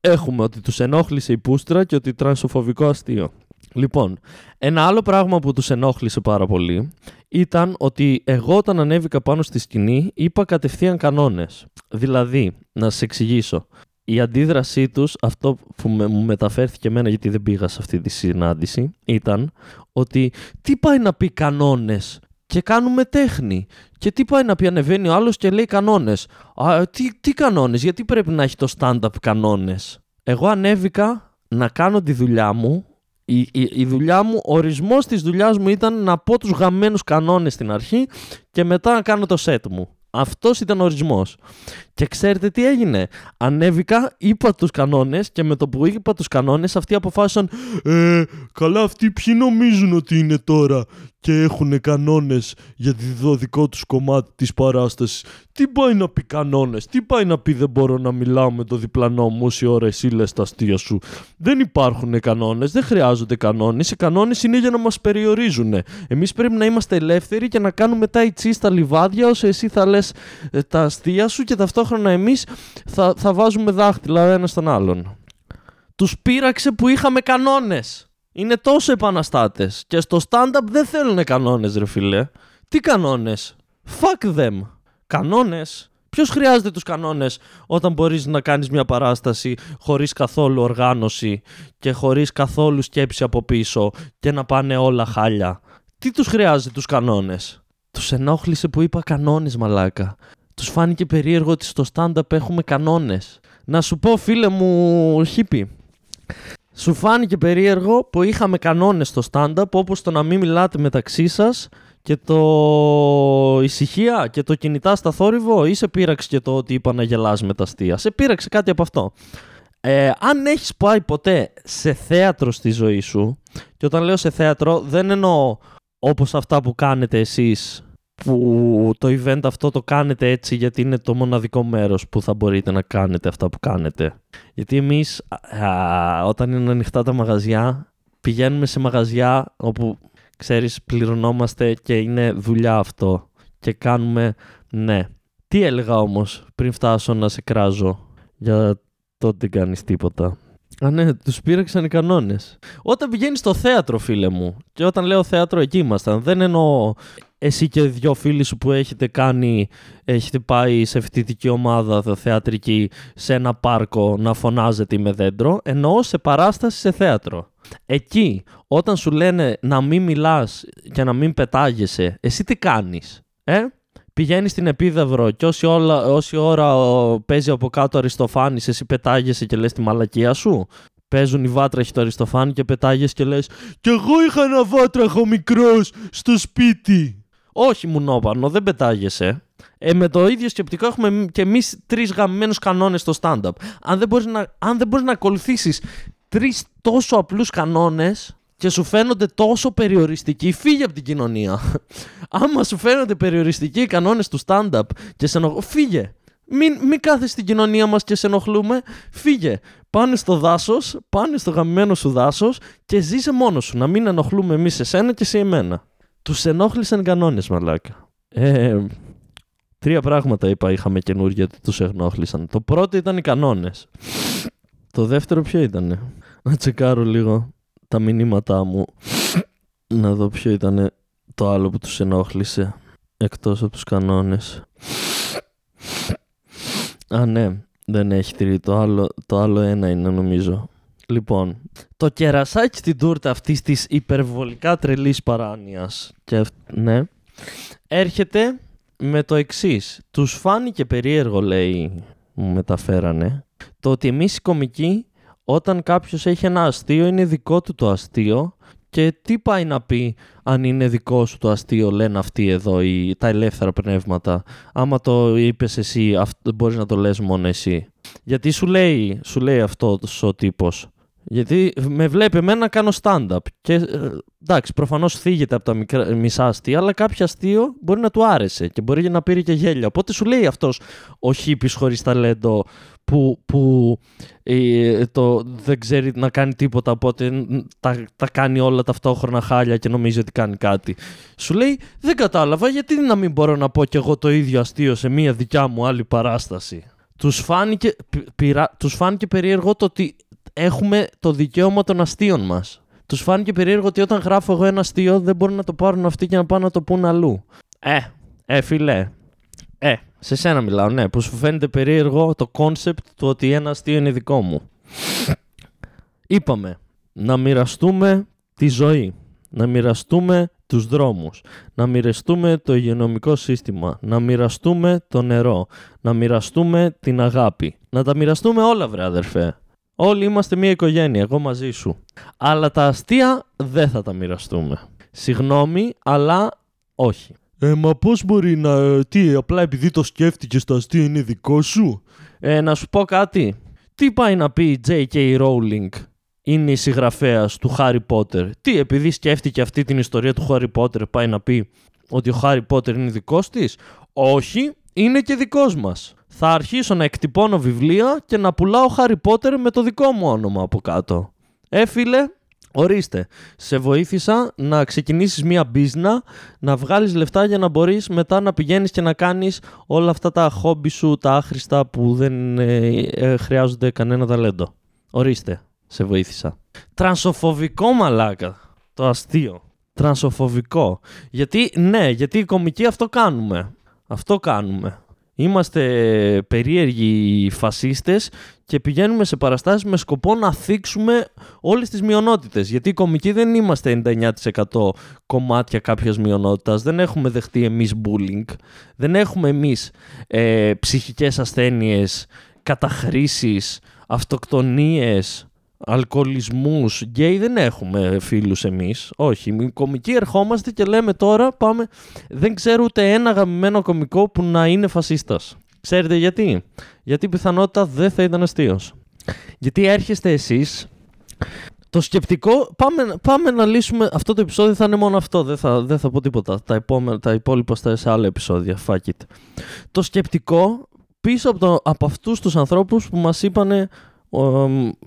Έχουμε ότι τους ενόχλησε η πούστρα και ότι τρανσοφοβικό αστείο. Λοιπόν, ένα άλλο πράγμα που τους ενόχλησε πάρα πολύ ήταν ότι εγώ όταν ανέβηκα πάνω στη σκηνή είπα κατευθείαν κανόνες. Δηλαδή, να σας εξηγήσω... Η αντίδρασή τους, αυτό που μου μεταφέρθηκε εμένα γιατί δεν πήγα σε αυτή τη συνάντηση, ήταν ότι τι πάει να πει κανόνες και κάνουμε τέχνη, και τι πάει να πει ανεβαίνει ο άλλος και λέει κανόνες. Τι κανόνες, γιατί πρέπει να έχει το stand-up κανόνες. Εγώ ανέβηκα να κάνω τη δουλειά μου, η δουλειά μου, ο ορισμός της δουλειάς μου ήταν να πω τους γαμμένους κανόνες στην αρχή και μετά να κάνω το set μου. Αυτός ήταν ο ορισμός. Και ξέρετε τι έγινε. Ανέβηκα, είπα τους κανόνες και με το που είπα τους κανόνες αυτοί αποφάσισαν καλά αυτοί ποιοι νομίζουν ότι είναι τώρα και έχουν κανόνες για το δικό τους κομμάτι της παράστασης. Τι πάει να πει κανόνες, τι πάει να πει δεν μπορώ να μιλάω με το διπλανό μου όση ώρα εσύ λες τα αστεία σου. Δεν υπάρχουν κανόνες, δεν χρειάζονται κανόνες. Οι κανόνες είναι για να μας περιορίζουν. Εμείς πρέπει να είμαστε ελεύθεροι και να κάνουμε τα ητσί στα λιβάδια όσο εσύ θα λες τα αστεία σου και ταυτόχρονα εμείς θα βάζουμε δάχτυλα ένα στον άλλον. Τους πείραξε που είχαμε κανόνες. Είναι τόσο επαναστάτες. Και στο stand-up δεν θέλουν κανόνες, ρε φίλε. Τι κανόνες? Fuck them. Κανόνες. Ποιος χρειάζεται τους κανόνες όταν μπορείς να κάνεις μια παράσταση χωρίς καθόλου οργάνωση και χωρίς καθόλου σκέψη από πίσω και να πάνε όλα χάλια? Τι τους χρειάζεται τους κανόνες? Τους ενόχλησε που είπα κανόνες, μαλάκα. Τους φάνηκε περίεργο ότι στο stand-up έχουμε κανόνες. Να σου πω, φίλε μου χίπι, σου φάνηκε περίεργο που είχαμε κανόνες στο stand-up, όπως το να μην μιλάτε μεταξύ σας και το ησυχία και το κινητά στα θόρυβο, ή σε πείραξε και το ότι είπα να γελάς με τα αστεία? Σε πείραξε κάτι από αυτό? Αν έχεις πάει ποτέ σε θέατρο στη ζωή σου, και όταν λέω σε θέατρο δεν εννοώ όπως αυτά που κάνετε εσείς, που το event αυτό το κάνετε έτσι γιατί είναι το μοναδικό μέρος που θα μπορείτε να κάνετε αυτά που κάνετε. Γιατί εμείς όταν είναι ανοιχτά τα μαγαζιά πηγαίνουμε σε μαγαζιά όπου, ξέρεις, πληρωνόμαστε και είναι δουλειά αυτό και κάνουμε, ναι. Τι έλεγα όμως πριν φτάσω να σε κράζω για το δεν κάνεις τίποτα? Α, ναι, τους πείραξαν οι κανόνες. Όταν πηγαίνεις στο θέατρο, φίλε μου, και όταν λέω θέατρο εκεί ήμασταν, δεν εννοώ εσύ και δυο φίλοι σου που έχετε πάει σε φοιτητική ομάδα θεατρική σε ένα πάρκο να φωνάζετε με δέντρο, εννοώ σε παράσταση σε θέατρο. Εκεί, όταν σου λένε να μην μιλάς και να μην πετάγεσαι, εσύ τι κάνεις, Πηγαίνεις στην Επίδαυρο και όση ώρα παίζει από κάτω Αριστοφάνης, εσύ πετάγεσαι και λες τη μαλακία σου? Παίζουν οι βάτραχοι του Αριστοφάνη και πετάγεσαι και λες «Κι εγώ είχα ένα βάτραχο μικρός στο σπίτι». Όχι, μουνόπανο, δεν πετάγεσαι. Με το ίδιο σκεπτικό έχουμε και εμείς τρεις γαμμένους κανόνες στο stand-up. Αν δεν μπορείς να ακολουθήσεις τρεις τόσο απλούς κανόνες και σου φαίνονται τόσο περιοριστικοί, φύγε από την κοινωνία. Άμα σου φαίνονται περιοριστικοί οι κανόνες του stand-up και φύγε. Μην κάθεσαι στην κοινωνία μας και σε ενοχλούμε. Φύγε. Πάνε στο δάσος, πάνε στο γαμμένο σου δάσος και ζήσε μόνος σου. Να μην ενοχλούμε εμείς εσένα και σε εμένα. Τους ενόχλησαν κανόνες, μαλάκα. Τρία πράγματα είχαμε καινούργια ότι τους ενόχλησαν. Το πρώτο ήταν οι κανόνες. Το δεύτερο ποιο ήτανε? Να τσεκάρω λίγο τα μηνύματά μου. Να δω ποιο ήτανε το άλλο που τους ενόχλησε. Εκτός από τους κανόνες. Α, ναι, δεν έχει τρει. Το άλλο ένα είναι, νομίζω. Λοιπόν, το κερασάκι στην τούρτα αυτής της υπερβολικά τρελής παράνοιας, και ναι, έρχεται με το εξής. Τους φάνηκε περίεργο, λέει, μου μεταφέρανε, το ότι εμείς οι κομικοί, όταν κάποιος έχει ένα αστείο, είναι δικό του το αστείο. Και τι πάει να πει αν είναι δικό σου το αστείο, λένε αυτοί εδώ, τα ελεύθερα πνεύματα. Άμα το είπες εσύ, μπορείς να το λες μόνο εσύ. Γιατί σου λέει αυτός ο τύπος. Γιατί με βλέπει εμένα, κάνω stand-up. Και εντάξει, προφανώς θίγεται από τα μισά αστεία, αλλά κάποιο αστείο μπορεί να του άρεσε και μπορεί να πήρε και γέλια. Οπότε σου λέει αυτός ο χίπης χωρίς ταλέντο που δεν ξέρει να κάνει τίποτα, οπότε τα κάνει όλα ταυτόχρονα χάλια και νομίζει ότι κάνει κάτι. Σου λέει δεν κατάλαβα γιατί να μην μπορώ να πω κι εγώ το ίδιο αστείο σε μια δικιά μου άλλη παράσταση. Τους φάνηκε περίεργο το ότι έχουμε το δικαίωμα των αστείων μας. Τους φάνηκε περίεργο ότι όταν γράφω εγώ ένα αστείο δεν μπορούν να το πάρουν αυτοί και να πάνε να το πούν αλλού. Φίλε. Σε σένα μιλάω, ναι, που σου φαίνεται περίεργο το κόνσεπτ του ότι ένα αστείο είναι δικό μου. Είπαμε να μοιραστούμε τη ζωή, να μοιραστούμε τους δρόμους, να μοιραστούμε το υγειονομικό σύστημα, να μοιραστούμε το νερό, να μοιραστούμε την αγάπη. Να τα μοιραστούμε όλα, βρε αδερφέ. Όλοι είμαστε μια οικογένεια, εγώ μαζί σου. Αλλά τα αστεία δεν θα τα μοιραστούμε. Συγγνώμη, αλλά όχι. Μα πώς μπορεί να... Τι, απλά επειδή το σκέφτηκες το αστείο είναι δικό σου? Να σου πω κάτι. Τι πάει να πει η J.K. Rowling είναι η συγγραφέας του Harry Potter. Τι, επειδή σκέφτηκε αυτή την ιστορία του Harry Potter, πάει να πει ότι ο Harry Potter είναι δικός της? Όχι, είναι και δικός μας. Θα αρχίσω να εκτυπώνω βιβλία και να πουλάω Harry Potter με το δικό μου όνομα από κάτω. Φίλε, ορίστε, σε βοήθησα να ξεκινήσεις μία μπίζνα, να βγάλεις λεφτά για να μπορείς μετά να πηγαίνεις και να κάνεις όλα αυτά τα χόμπι σου, τα άχρηστα που δεν χρειάζονται κανένα ταλέντο. Ορίστε, σε βοήθησα. Τρανσοφοβικό, μαλάκα, το αστείο. Τρανσοφοβικό. Γιατί, ναι, γιατί οι κομικοί αυτό κάνουμε. Αυτό κάνουμε. Είμαστε περίεργοι φασίστες και πηγαίνουμε σε παραστάσεις με σκοπό να θίξουμε όλες τις μειονότητες. Γιατί οι κομικοί δεν είμαστε 99% κομμάτια κάποιας μειονότητας. Δεν έχουμε δεχτεί εμείς bullying. Δεν έχουμε εμείς ψυχικές ασθένειες, καταχρήσεις, αυτοκτονίες, αλκοολισμούς. Γκέι δεν έχουμε φίλους εμείς. Όχι, οι κομικοί ερχόμαστε και λέμε τώρα πάμε. Δεν ξέρω ούτε ένα γαμημένο κομικό που να είναι φασίστας. Ξέρετε γιατί? Γιατί η πιθανότητα δεν θα ήταν αστείος. Γιατί έρχεστε εσείς. Το σκεπτικό, πάμε να λύσουμε. Αυτό το επεισόδιο θα είναι μόνο αυτό. Δεν θα πω τίποτα. Τα υπόλοιπα στα άλλα επεισόδια. Fuck it. Το σκεπτικό πίσω από αυτούς τους ανθρώπους που μας είπανε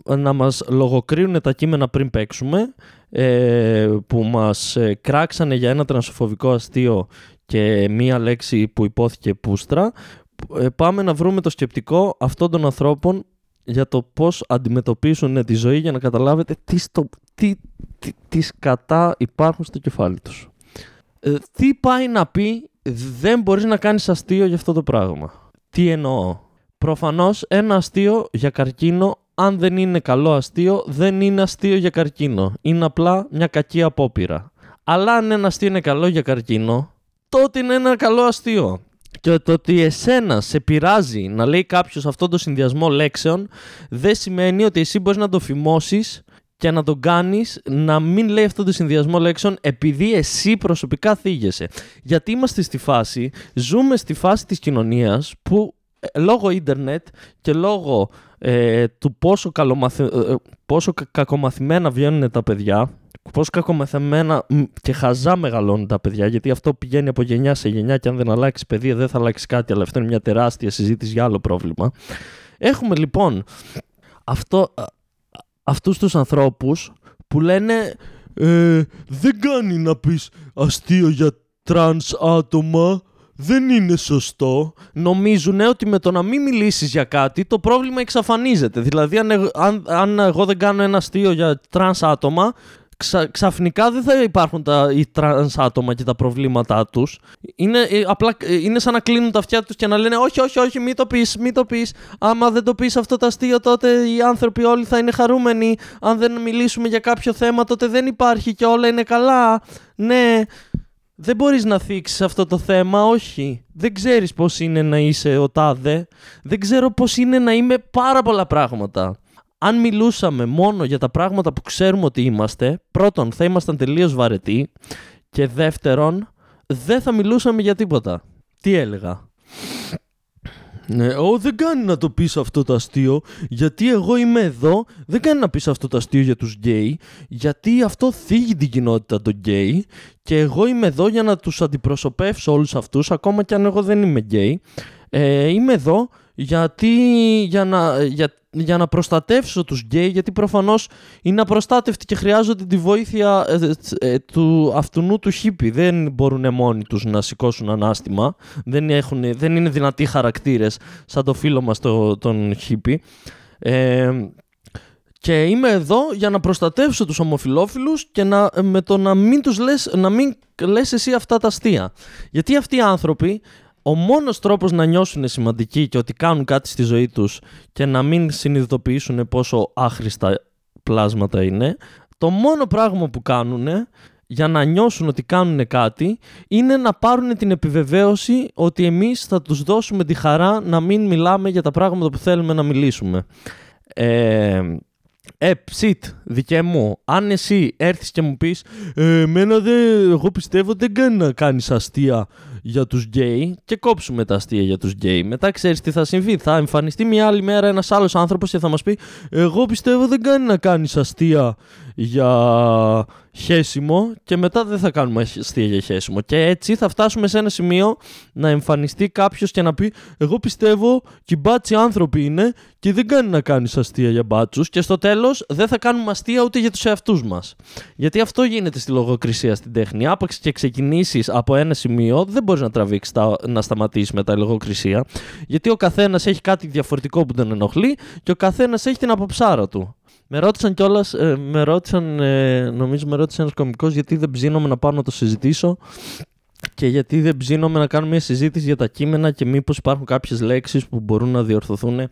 να μας λογοκρίνουν τα κείμενα πριν παίξουμε, που μας κράξανε για ένα τρανσοφοβικό αστείο και μία λέξη που υπόθηκε πούστρα. Πάμε να βρούμε το σκεπτικό αυτών των ανθρώπων για το πώς αντιμετωπίσουν τη ζωή, για να καταλάβετε τι σκατά υπάρχουν στο κεφάλι τους. Τι πάει να πει δεν μπορείς να κάνεις αστείο για αυτό το πράγμα? Τι εννοώ? Προφανώς ένα αστείο για καρκίνο, αν δεν είναι καλό αστείο, δεν είναι αστείο για καρκίνο. Είναι απλά μια κακή απόπειρα. Αλλά αν ένα αστείο είναι καλό για καρκίνο, τότε είναι ένα καλό αστείο. Και το ότι εσένα σε πειράζει να λέει κάποιος αυτόν τον συνδυασμό λέξεων, δεν σημαίνει ότι εσύ μπορείς να το φημώσεις και να τον κάνεις να μην λέει αυτόν τον συνδυασμό λέξεων επειδή εσύ προσωπικά θίγεσαι. Γιατί είμαστε στη φάση, ζούμε στη φάση της κοινωνίας που λόγω ίντερνετ και λόγω του πόσο κακομαθημένα βγαίνουν τα παιδιά, πόσο κακομαθημένα και χαζά μεγαλώνουν τα παιδιά, γιατί αυτό πηγαίνει από γενιά σε γενιά και αν δεν αλλάξει παιδεία δεν θα αλλάξει κάτι, αλλά αυτό είναι μια τεράστια συζήτηση για άλλο πρόβλημα. Έχουμε λοιπόν αυτούς τους ανθρώπους που λένε δεν κάνει να πεις αστείο για τρανς άτομα. Δεν είναι σωστό. Νομίζουν ότι με το να μην μιλήσεις για κάτι το πρόβλημα εξαφανίζεται. Δηλαδή αν εγώ δεν κάνω ένα αστείο για τρανς άτομα, ξαφνικά δεν θα υπάρχουν οι τρανς άτομα και τα προβλήματά τους. Είναι σαν να κλείνουν τα αυτιά τους και να λένε όχι μην το πεις, μην το πεις. Άμα δεν το πεις αυτό το αστείο τότε οι άνθρωποι όλοι θα είναι χαρούμενοι. Αν δεν μιλήσουμε για κάποιο θέμα τότε δεν υπάρχει και όλα είναι καλά. Ναι. Δεν μπορείς να θίξεις αυτό το θέμα, όχι. Δεν ξέρεις πώς είναι να είσαι ο τάδε. Δεν ξέρω πώς είναι να είμαι πάρα πολλά πράγματα. Αν μιλούσαμε μόνο για τα πράγματα που ξέρουμε ότι είμαστε, πρώτον θα ήμασταν τελείως βαρετοί και δεύτερον δεν θα μιλούσαμε για τίποτα. Τι έλεγα? Ναι, δεν κάνει να το πεις αυτό το αστείο, γιατί εγώ είμαι εδώ. Δεν κάνει να πεις αυτό το αστείο για τους γκέι, γιατί αυτό θίγει την κοινότητα των γκέι και εγώ είμαι εδώ για να τους αντιπροσωπεύσω όλους αυτούς, ακόμα και αν εγώ δεν είμαι γκέι. Είμαι εδώ για να προστατεύσω τους γκέι, γιατί προφανώς είναι απροστάτευτοι και χρειάζονται τη βοήθεια του αυτουνού του χίπι. Δεν μπορούν μόνοι τους να σηκώσουν ανάστημα, δεν είναι δυνατοί χαρακτήρες σαν το φίλο μας τον χίπι. Και είμαι εδώ για να προστατεύσω τους ομοφυλόφιλους και με το να μην λες εσύ αυτά τα αστεία. Γιατί αυτοί οι άνθρωποι, ο μόνος τρόπος να νιώσουν σημαντικοί και ότι κάνουν κάτι στη ζωή τους και να μην συνειδητοποιήσουν πόσο άχρηστα πλάσματα είναι, το μόνο πράγμα που κάνουν για να νιώσουν ότι κάνουν κάτι είναι να πάρουν την επιβεβαίωση ότι εμείς θα τους δώσουμε τη χαρά να μην μιλάμε για τα πράγματα που θέλουμε να μιλήσουμε. Ψιτ, δικέ μου, αν εσύ έρθεις και μου πεις εγώ πιστεύω δεν κάνει να κάνεις αστεία για τους γκέι και κόψουμε τα αστεία για τους γκέι. Μετά ξέρεις τι θα συμβεί. Θα εμφανιστεί μια άλλη μέρα ένας άλλος άνθρωπος και θα μας πει εγώ πιστεύω δεν κάνει να κάνεις αστεία για χέσιμο, και μετά δεν θα κάνουμε αστεία για χέσιμο. Και έτσι θα φτάσουμε σε ένα σημείο να εμφανιστεί κάποιος και να πει εγώ πιστεύω και οι μπάτσοι άνθρωποι είναι και δεν κάνει να κάνεις αστεία για μπάτσους, και στο τέλος δεν θα κάνουμε αστεία ούτε για τους εαυτούς μας. Γιατί αυτό γίνεται στη λογοκρισία στην τέχνη. Άπαξ και ξεκινήσεις από ένα σημείο, δεν μπορείς να τραβήξεις, να σταματήσεις μετά η λογοκρισία. Γιατί ο καθένας έχει κάτι διαφορετικό που τον ενοχλεί και ο καθένας έχει την αποψάρα του. Με ρώτησαν κιόλας, νομίζω με ρώτησε ένας κωμικός γιατί δεν ψήνομαι να πάω να το συζητήσω και γιατί δεν ψήνομαι να κάνω μια συζήτηση για τα κείμενα και μήπως υπάρχουν κάποιες λέξεις που μπορούν να διορθωθούν.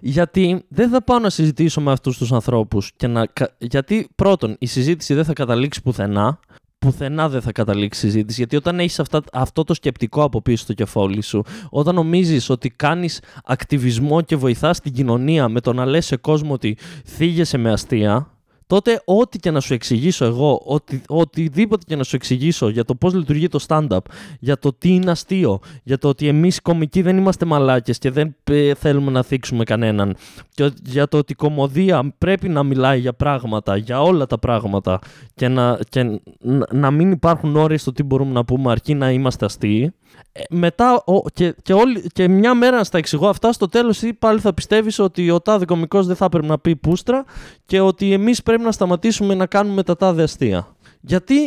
Γιατί δεν θα πάω να συζητήσω με αυτούς τους ανθρώπους και γιατί πρώτον η συζήτηση δεν θα καταλήξει πουθενά. Πουθενά δεν θα καταλήξει συζήτηση, γιατί όταν έχεις αυτό το σκεπτικό από πίσω στο κεφάλι σου, όταν νομίζεις ότι κάνεις ακτιβισμό και βοηθάς την κοινωνία με το να λες σε κόσμο ότι θίγεσαι με αστεία, τότε ό,τι και να σου εξηγήσω εγώ, οτιδήποτε και να σου εξηγήσω για το πώς λειτουργεί το stand-up, για το τι είναι αστείο, για το ότι εμείς οι κωμικοί δεν είμαστε μαλάκες και δεν θέλουμε να θίξουμε κανέναν, και για το ότι η κωμωδία πρέπει να μιλάει για πράγματα, για όλα τα πράγματα και να μην υπάρχουν όρια στο τι μπορούμε να πούμε αρκεί να είμαστε αστείοι. Μετά και μια μέρα να στα εξηγώ αυτά, στο τέλος ή πάλι θα πιστεύεις ότι ο τάδε κωμικός δεν θα έπρεπε να πει πούστρα και ότι εμείς πρέπει να σταματήσουμε να κάνουμε τα τάδε αστεία.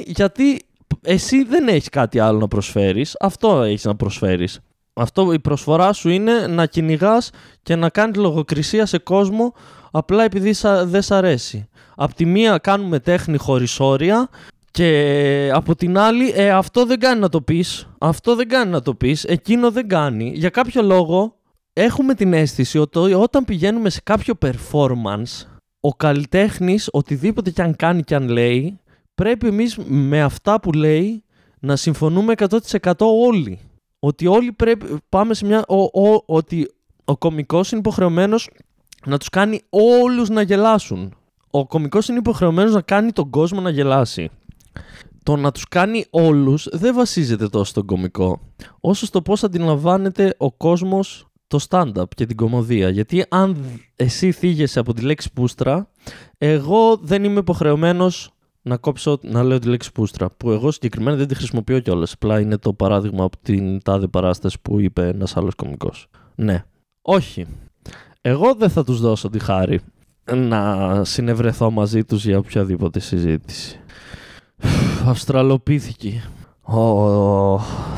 Γιατί εσύ δεν έχεις κάτι άλλο να προσφέρεις, αυτό έχεις να προσφέρεις. Αυτό η προσφορά σου είναι να κυνηγάς και να κάνεις λογοκρισία σε κόσμο απλά επειδή δεν σ' αρέσει. Απ' τη μία κάνουμε τέχνη χωρίς όρια, και από την άλλη, αυτό δεν κάνει να το πεις, αυτό δεν κάνει να το πεις, εκείνο δεν κάνει. Για κάποιο λόγο έχουμε την αίσθηση ότι όταν πηγαίνουμε σε κάποιο performance, ο καλλιτέχνης, οτιδήποτε κι αν κάνει κι αν λέει, πρέπει εμείς με αυτά που λέει να συμφωνούμε 100% όλοι. Ότι όλοι πρέπει, πάμε σε μια... ότι ο κωμικός είναι υποχρεωμένος να τους κάνει όλους να γελάσουν. Ο κωμικός είναι υποχρεωμένος να κάνει τον κόσμο να γελάσει. Το να τους κάνει όλους δεν βασίζεται τόσο στον κωμικό, όσο στο πώς αντιλαμβάνεται ο κόσμος το stand-up και την κωμωδία. Γιατί αν εσύ θίγεσαι από τη λέξη πούστρα, εγώ δεν είμαι υποχρεωμένος να κόψω να λέω τη λέξη πούστρα, που εγώ συγκεκριμένα δεν τη χρησιμοποιώ κιόλας. Απλά είναι το παράδειγμα από την τάδε παράσταση που είπε ένας άλλος κωμικός. Ναι, όχι. Εγώ δεν θα τους δώσω τη χάρη να συνευρεθώ μαζί τους για οποιαδήποτε συζήτηση. Αυστραλοπίθηκη.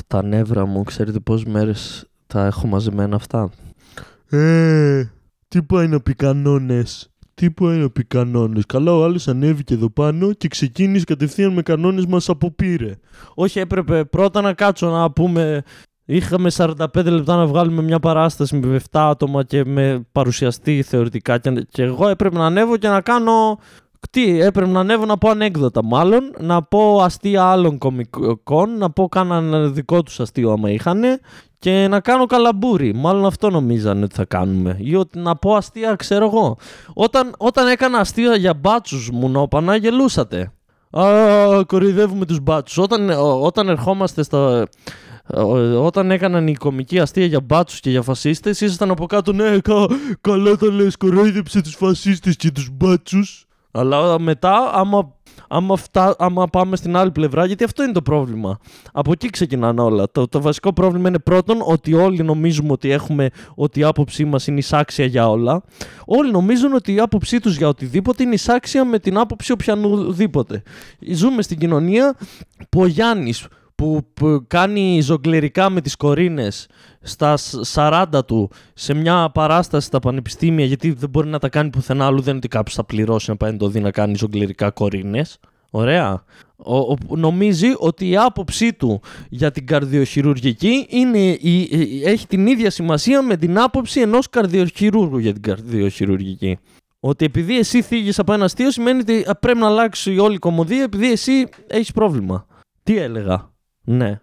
Τα νεύρα μου, ξέρετε πόσες μέρες τα έχω μαζεμένα αυτά. Τι πάει να πει κανόνες. Τι πάει να πει κανόνες. Καλά, ο άλλος ανέβηκε εδώ πάνω και ξεκίνησε κατευθείαν με κανόνες μας αποπήρε. Όχι, έπρεπε πρώτα να κάτσω να πούμε. Είχαμε 45 λεπτά να βγάλουμε μια παράσταση με 7 άτομα και με παρουσιαστή θεωρητικά. Και εγώ έπρεπε να ανέβω και να κάνω. Τι, έπρεπε να ανέβω να πω ανέκδοτα μάλλον, να πω αστεία άλλων κωμικών, να πω κανέναν δικό τους αστείο άμα είχανε και να κάνω καλαμπούρι. Μάλλον αυτό νομίζανε ότι θα κάνουμε. Ή ότι να πω αστεία, ξέρω εγώ. Όταν έκανα αστεία για μπάτσους μουνόπανα γελούσατε. Κοροϊδεύουμε τους μπάτσους. Όταν ερχόμαστε στα... Όταν έκαναν οι κωμικοί αστεία για μπάτσους και για φασίστες, ήσασταν από κάτω, ναι, καλά τα λες, κοροϊδεύσε τους φασίστες και τους μπάτσους. Αλλά μετά, άμα πάμε στην άλλη πλευρά, γιατί αυτό είναι το πρόβλημα. Από εκεί ξεκινάνε όλα. Το βασικό πρόβλημα είναι πρώτον ότι όλοι νομίζουμε ότι η άποψή μας είναι εισάξια για όλα. Όλοι νομίζουν ότι η άποψή τους για οτιδήποτε είναι εισάξια με την άποψη οποιανουδήποτε. Ζούμε στην κοινωνία που ο Γιάννης που κάνει ζογκλερικά με τις κορίνες στα 40 του σε μια παράσταση στα πανεπιστήμια, γιατί δεν μπορεί να τα κάνει πουθενά αλλού, δεν είναι ότι κάποιος θα πληρώσει να πάει να το δει να κάνει ζογκλερικά κορίνες. Ωραία. Νομίζει ότι η άποψή του για την καρδιοχειρουργική έχει την ίδια σημασία με την άποψη ενός καρδιοχειρούργου για την καρδιοχειρουργική. Ότι επειδή εσύ θίγεις από ένα αστείο σημαίνει ότι πρέπει να αλλάξει όλη η κωμωδία επειδή εσύ έχεις πρόβλημα. Τι έλεγα. Ναι.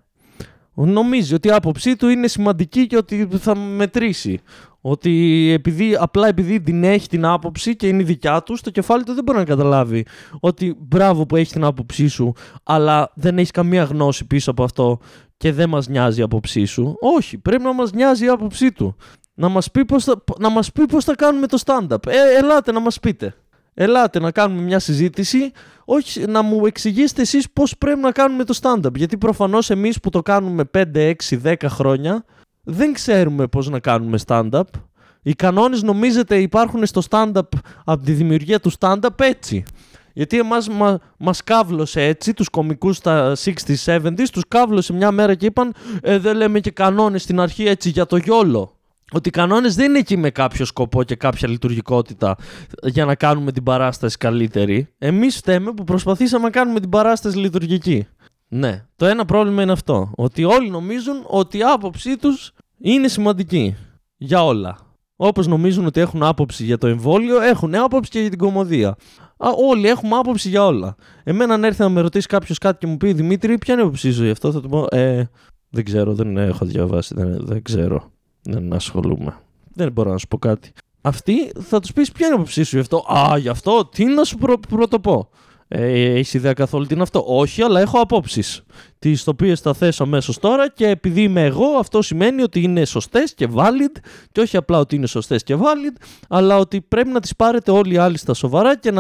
Νομίζει ότι η άποψή του είναι σημαντική και ότι θα μετρήσει. Ότι επειδή την έχει την άποψη και είναι η δικιά του, στο κεφάλι του δεν μπορεί να καταλάβει ότι μπράβο που έχει την άποψή σου, αλλά δεν έχει καμία γνώση πίσω από αυτό και δεν μας νοιάζει η άποψή σου. Όχι, πρέπει να μας νοιάζει η άποψή του. Να μας πει πώς θα κάνουμε το stand-up. Ελάτε να μας πείτε. Ελάτε να κάνουμε μια συζήτηση. Όχι, να μου εξηγήσετε εσείς πώς πρέπει να κάνουμε το stand-up. Γιατί προφανώς εμείς που το κάνουμε 5, 6, 10 χρόνια δεν ξέρουμε πώς να κάνουμε stand-up. Οι κανόνες νομίζετε υπάρχουν στο stand-up, από τη δημιουργία του stand-up έτσι. Γιατί εμάς μας κάβλωσε έτσι, τους κομικούς στα 60s, 70s, τους κάβλωσε μια μέρα και είπαν δεν λέμε και κανόνες στην αρχή έτσι για το γιόλο. Ότι οι κανόνες δεν είναι εκεί με κάποιο σκοπό και κάποια λειτουργικότητα για να κάνουμε την παράσταση καλύτερη. Εμείς φταίμε που προσπαθήσαμε να κάνουμε την παράσταση λειτουργική. Ναι, το ένα πρόβλημα είναι αυτό. Ότι όλοι νομίζουν ότι η άποψή τους είναι σημαντική για όλα. Όπως νομίζουν ότι έχουν άποψη για το εμβόλιο, έχουν άποψη και για την κωμωδία. Όλοι έχουμε άποψη για όλα. Εμένα αν έρθει να με ρωτήσει κάποιος κάτι και μου πει Δημήτρη, ποια είναι η άποψή σου γι' αυτό, θα του πω δεν ξέρω, δεν έχω διαβάσει, δεν ξέρω. Δεν ασχολούμαι. Δεν μπορώ να σου πω κάτι. Αυτοί θα τους πεις ποια είναι η άποψή σου γι' αυτό. Α, γι' αυτό τι να σου πρωτοπώ. Έχεις ιδέα καθόλου τι είναι αυτό? Όχι, αλλά έχω απόψεις. Τις οποίες θα θέσω αμέσως τώρα και επειδή είμαι εγώ, αυτό σημαίνει ότι είναι σωστές και valid. Και όχι απλά ότι είναι σωστές και valid, αλλά ότι πρέπει να τις πάρετε όλοι οι άλλοι στα σοβαρά και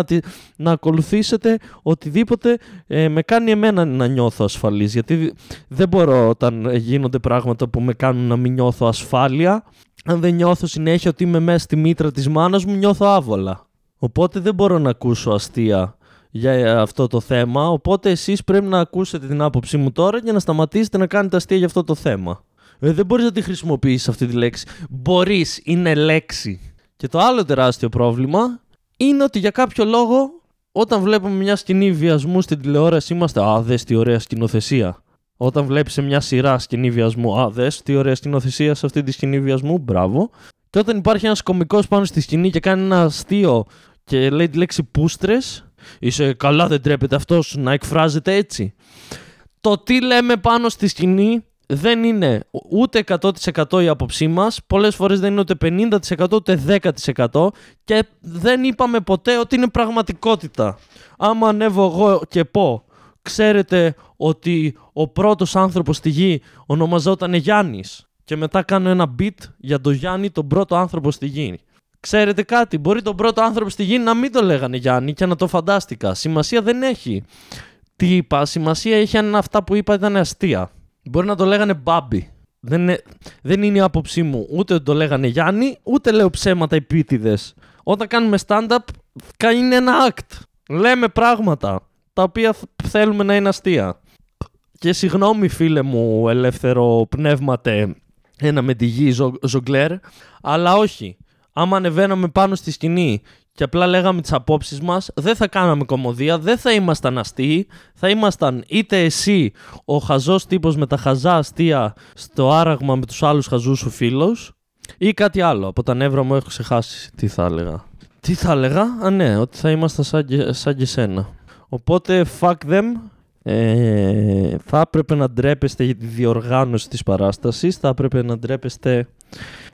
να ακολουθήσετε οτιδήποτε με κάνει εμένα να νιώθω ασφαλής. Γιατί δεν μπορώ όταν γίνονται πράγματα που με κάνουν να μην νιώθω ασφάλεια. Αν δεν νιώθω συνέχεια ότι είμαι μέσα στη μήτρα της μάνας μου, νιώθω άβολα. Οπότε δεν μπορώ να ακούσω αστεία για αυτό το θέμα, οπότε εσείς πρέπει να ακούσετε την άποψή μου τώρα και να σταματήσετε να κάνετε αστεία για αυτό το θέμα. Δεν μπορείς να τη χρησιμοποιήσεις αυτή τη λέξη. Μπορείς, είναι λέξη. Και το άλλο τεράστιο πρόβλημα είναι ότι για κάποιο λόγο όταν βλέπουμε μια σκηνή βιασμού στην τηλεόραση είμαστε «Α, δες τι ωραία σκηνοθεσία». Όταν βλέπεις σε μια σειρά σκηνή βιασμού «Α, δες τι ωραία σκηνοθεσία σε αυτή τη σκηνή βιασμού, μπράβο». Και όταν υπάρχει ένας κωμικός πάνω στη σκηνή και κάνει ένα αστείο και λέει τη λέξη «πούστρες», είσαι καλά, δεν τρέπεται αυτός να εκφράζεται έτσι. Το τι λέμε πάνω στη σκηνή δεν είναι ούτε 100% η άποψή μας. Πολλές φορές δεν είναι ούτε 50% ούτε 10%. Και δεν είπαμε ποτέ ότι είναι πραγματικότητα. Άμα ανέβω εγώ και πω ξέρετε ότι ο πρώτος άνθρωπος στη γη ονομαζόταν Γιάννης, και μετά κάνω ένα beat για τον Γιάννη, τον πρώτο άνθρωπο στη γη. Ξέρετε κάτι, μπορεί τον πρώτο άνθρωπο στη γη να μην το λέγανε Γιάννη και να το φαντάστηκα. Σημασία δεν έχει τι είπα, σημασία έχει αν αυτά που είπα ήταν αστεία. Μπορεί να το λέγανε Μπάμπι. Δεν είναι η άποψή μου ούτε ότι το λέγανε Γιάννη, ούτε λέω ψέματα επίτηδες. Όταν κάνουμε stand-up είναι ένα act. Λέμε πράγματα τα οποία θέλουμε να είναι αστεία. Και συγγνώμη φίλε μου ελεύθερο πνεύματε, ένα με τη γη ζογκλέρ, αλλά όχι. Άμα ανεβαίναμε πάνω στη σκηνή και απλά λέγαμε τις απόψεις μας, δεν θα κάναμε κωμωδία, δεν θα ήμασταν αστείοι, θα ήμασταν είτε εσύ ο χαζός τύπος με τα χαζά αστεία στο άραγμα με τους άλλους χαζούς σου φίλους, ή κάτι άλλο. Από τα νεύρα μου έχω ξεχάσει τι θα έλεγα. Τι θα έλεγα? Α, ναι, ότι θα ήμασταν σαν και σένα. Οπότε fuck them. Θα έπρεπε να ντρέπεστε για τη διοργάνωση της παράστασης, θα έπρεπε να ντρέπεστε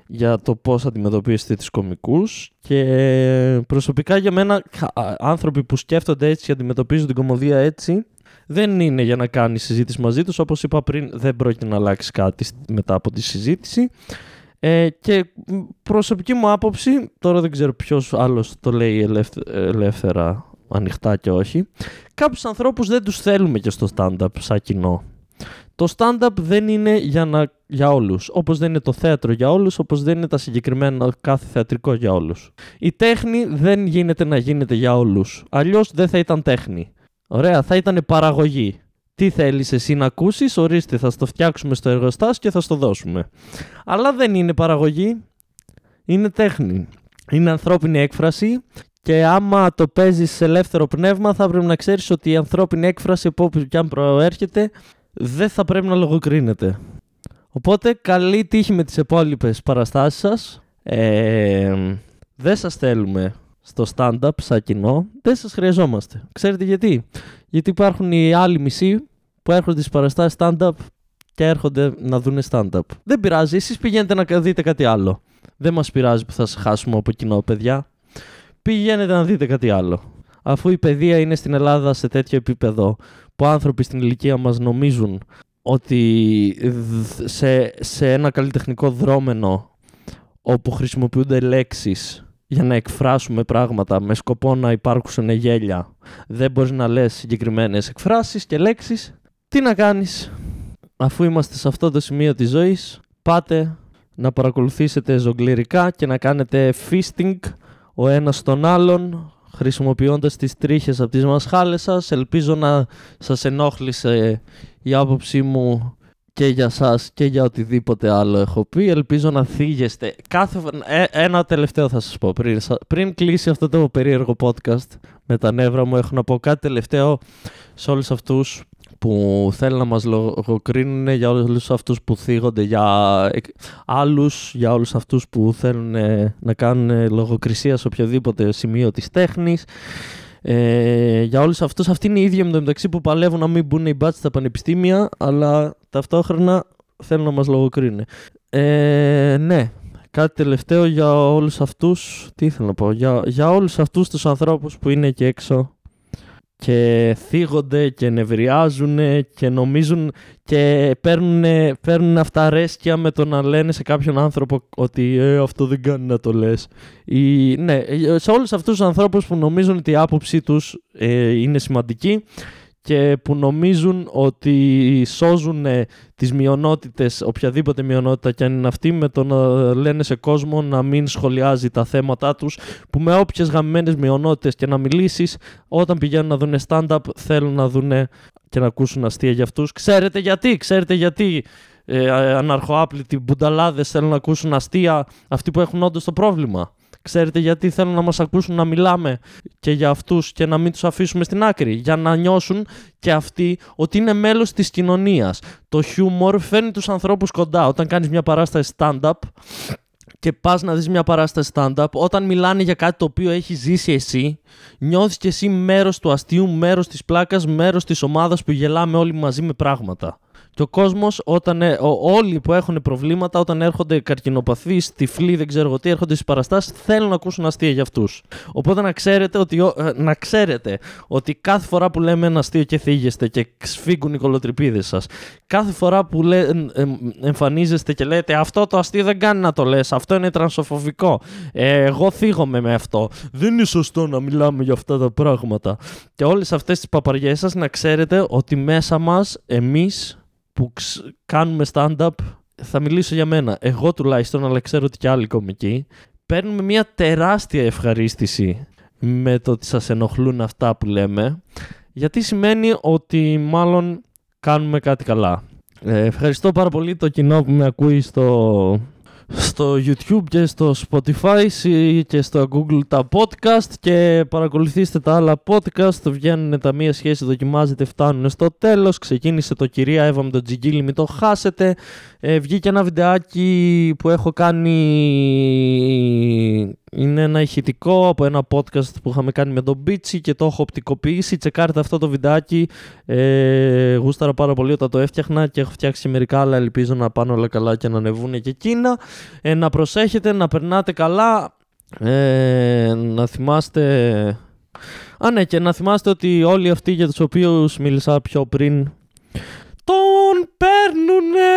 για το πώς αντιμετωπίσετε τις κωμικούς, και προσωπικά για μένα άνθρωποι που σκέφτονται έτσι και αντιμετωπίζουν την κωμωδία έτσι δεν είναι για να κάνει συζήτηση μαζί τους. Όπως είπα πριν, δεν πρόκειται να αλλάξει κάτι μετά από τη συζήτηση. Και προσωπική μου άποψη, τώρα δεν ξέρω ποιος άλλος το λέει ελεύθερα ανοιχτά και όχι, κάποιους ανθρώπους δεν τους θέλουμε και στο stand-up σαν κοινό. Το stand-up δεν είναι για όλους, όπως δεν είναι το θέατρο για όλους, όπως δεν είναι τα συγκεκριμένα κάθε θεατρικό για όλους. Η τέχνη δεν γίνεται να γίνεται για όλους, αλλιώς δεν θα ήταν τέχνη. Ωραία, θα ήταν παραγωγή. Τι θέλεις εσύ να ακούσεις, ορίστε, θα στο φτιάξουμε στο εργοστάσιο και θα στο δώσουμε. Αλλά δεν είναι παραγωγή, είναι τέχνη, είναι ανθρώπινη έκφραση. Και άμα το παίζεις σε ελεύθερο πνεύμα, θα πρέπει να ξέρεις ότι η ανθρώπινη έκφραση, από όπου και αν προέρχεται, δεν θα πρέπει να λογοκρίνεται. Οπότε καλή τύχη με τις επόμενες παραστάσεις σας. Δεν σας θέλουμε στο stand-up σαν κοινό. Δεν σας χρειαζόμαστε. Ξέρετε γιατί? Γιατί υπάρχουν οι άλλοι μισοί που έρχονται στις παραστάσεις stand-up και έρχονται να δουν stand-up. Δεν πειράζει, εσείς πηγαίνετε να δείτε κάτι άλλο. Δεν μας πειράζει που θα σας χάσουμε από κοινό, παιδιά. Πηγαίνετε να δείτε κάτι άλλο. Αφού η παιδεία είναι στην Ελλάδα σε τέτοιο επίπεδο που άνθρωποι στην ηλικία μας νομίζουν ότι σε ένα καλλιτεχνικό δρόμενο όπου χρησιμοποιούνται λέξεις για να εκφράσουμε πράγματα με σκοπό να υπάρξουν γέλια, δεν μπορείς να λες συγκεκριμένες εκφράσεις και λέξεις. Τι να κάνεις, αφού είμαστε σε αυτό το σημείο της ζωής, πάτε να παρακολουθήσετε ζογκλιρικά και να κάνετε fisting ο ένας τον άλλον, χρησιμοποιώντας τις τρίχες από τις μασχάλες σας. Ελπίζω να σας ενόχλησε η άποψή μου και για σας και για οτιδήποτε άλλο έχω πει. Ελπίζω να θίγεστε. Ένα τελευταίο θα σας πω πριν κλείσει αυτό το περίεργο podcast με τα νεύρα μου. Έχω να πω κάτι τελευταίο σε όλους αυτούς που θέλουν να μας λογοκρίνουν, για όλους αυτούς που θίγονται για άλλους, για όλους αυτούς που θέλουν να κάνουν λογοκρισία σε οποιοδήποτε σημείο της τέχνης. Για όλους αυτούς, αυτοί είναι οι ίδιοι με το μεταξύ που παλεύουν να μην μπουν οι μπάτσοι στα πανεπιστήμια, αλλά ταυτόχρονα θέλουν να μας λογοκρίνουν. Ναι, κάτι τελευταίο για όλους αυτούς. Τι ήθελα να πω, για όλους αυτούς τους ανθρώπους που είναι εκεί έξω και θίγονται και νευριάζουν και νομίζουν και παίρνουν αυταρέσκεια με το να λένε σε κάποιον άνθρωπο ότι αυτό δεν κάνει να το λες. Ναι, σε όλους αυτούς τους ανθρώπους που νομίζουν ότι η άποψή τους είναι σημαντική και που νομίζουν ότι σώζουν τις μειονότητες, οποιαδήποτε μειονότητα κι αν είναι αυτή, με το να λένε σε κόσμο να μην σχολιάζει τα θέματα τους, που με όποιες γαμμένες μειονότητες και να μιλήσεις, όταν πηγαίνουν να δουν stand-up θέλουν να δουν και να ακούσουν αστεία για αυτούς. Ξέρετε γιατί αναρχοάπλητοι μπουνταλάδες θέλουν να ακούσουν αστεία αυτοί που έχουν όντως το πρόβλημα. Ξέρετε γιατί θέλουν να μας ακούσουν να μιλάμε και για αυτούς και να μην τους αφήσουμε στην άκρη. Για να νιώσουν και αυτοί ότι είναι μέλος της κοινωνίας. Το χιούμορ φέρνει τους ανθρώπους κοντά. Όταν κάνεις μια παράσταση stand-up και πας να δεις μια παράσταση stand-up, όταν μιλάνε για κάτι το οποίο έχει ζήσει εσύ, νιώθεις και εσύ μέρος του αστείου, μέρος της πλάκας, μέρος της ομάδας που γελάμε όλοι μαζί με πράγματα. Και ο κόσμος, όλοι που έχουν προβλήματα, όταν έρχονται καρκινοπαθείς, τυφλοί, δεν ξέρω τι, έρχονται στις παραστάσεις, θέλουν να ακούσουν αστεία για αυτούς. Οπότε να ξέρετε ότι κάθε φορά που λέμε ένα αστείο και θίγεστε και σφίγγουν οι κολοτρυπίδες σας, κάθε φορά που εμφανίζεστε και λέτε αυτό το αστείο δεν κάνει να το λες, αυτό είναι τρανσοφοβικό, εγώ θίγομαι με αυτό, δεν είναι σωστό να μιλάμε για αυτά τα πράγματα. Και όλες αυτές τις παπαριές σας, να ξέρετε ότι μέσα μας, εμείς που κάνουμε stand-up, θα μιλήσω για μένα, εγώ τουλάχιστον, αλλά ξέρω ότι και άλλοι κομικοί, παίρνουμε μια τεράστια ευχαρίστηση με το ότι σας ενοχλούν αυτά που λέμε, γιατί σημαίνει ότι μάλλον κάνουμε κάτι καλά. Ευχαριστώ πάρα πολύ το κοινό που με ακούει στο YouTube και στο Spotify και στο Google τα podcast, και παρακολουθήστε τα άλλα podcast. Βγαίνουν τα μία σχέση, δοκιμάζετε, φτάνουν στο τέλος. Ξεκίνησε το Κυρία Εύα με τον Τζιγκίλη, μην το χάσετε. Βγήκε ένα βιντεάκι που έχω κάνει, είναι ένα ηχητικό από ένα podcast που είχαμε κάνει με τον Μπίτσι και το έχω οπτικοποιήσει. Τσεκάρετε αυτό το βιντεάκι. Γούσταρα πάρα πολύ όταν το έφτιαχνα και έχω φτιάξει και μερικά άλλα. Ελπίζω να πάνε όλα καλά και να ανεβούν και εκείνα. Να προσέχετε, να περνάτε καλά. Να θυμάστε... και να θυμάστε ότι όλοι αυτοί για τους οποίους μίλησα πιο πριν, τον παίρνουνε!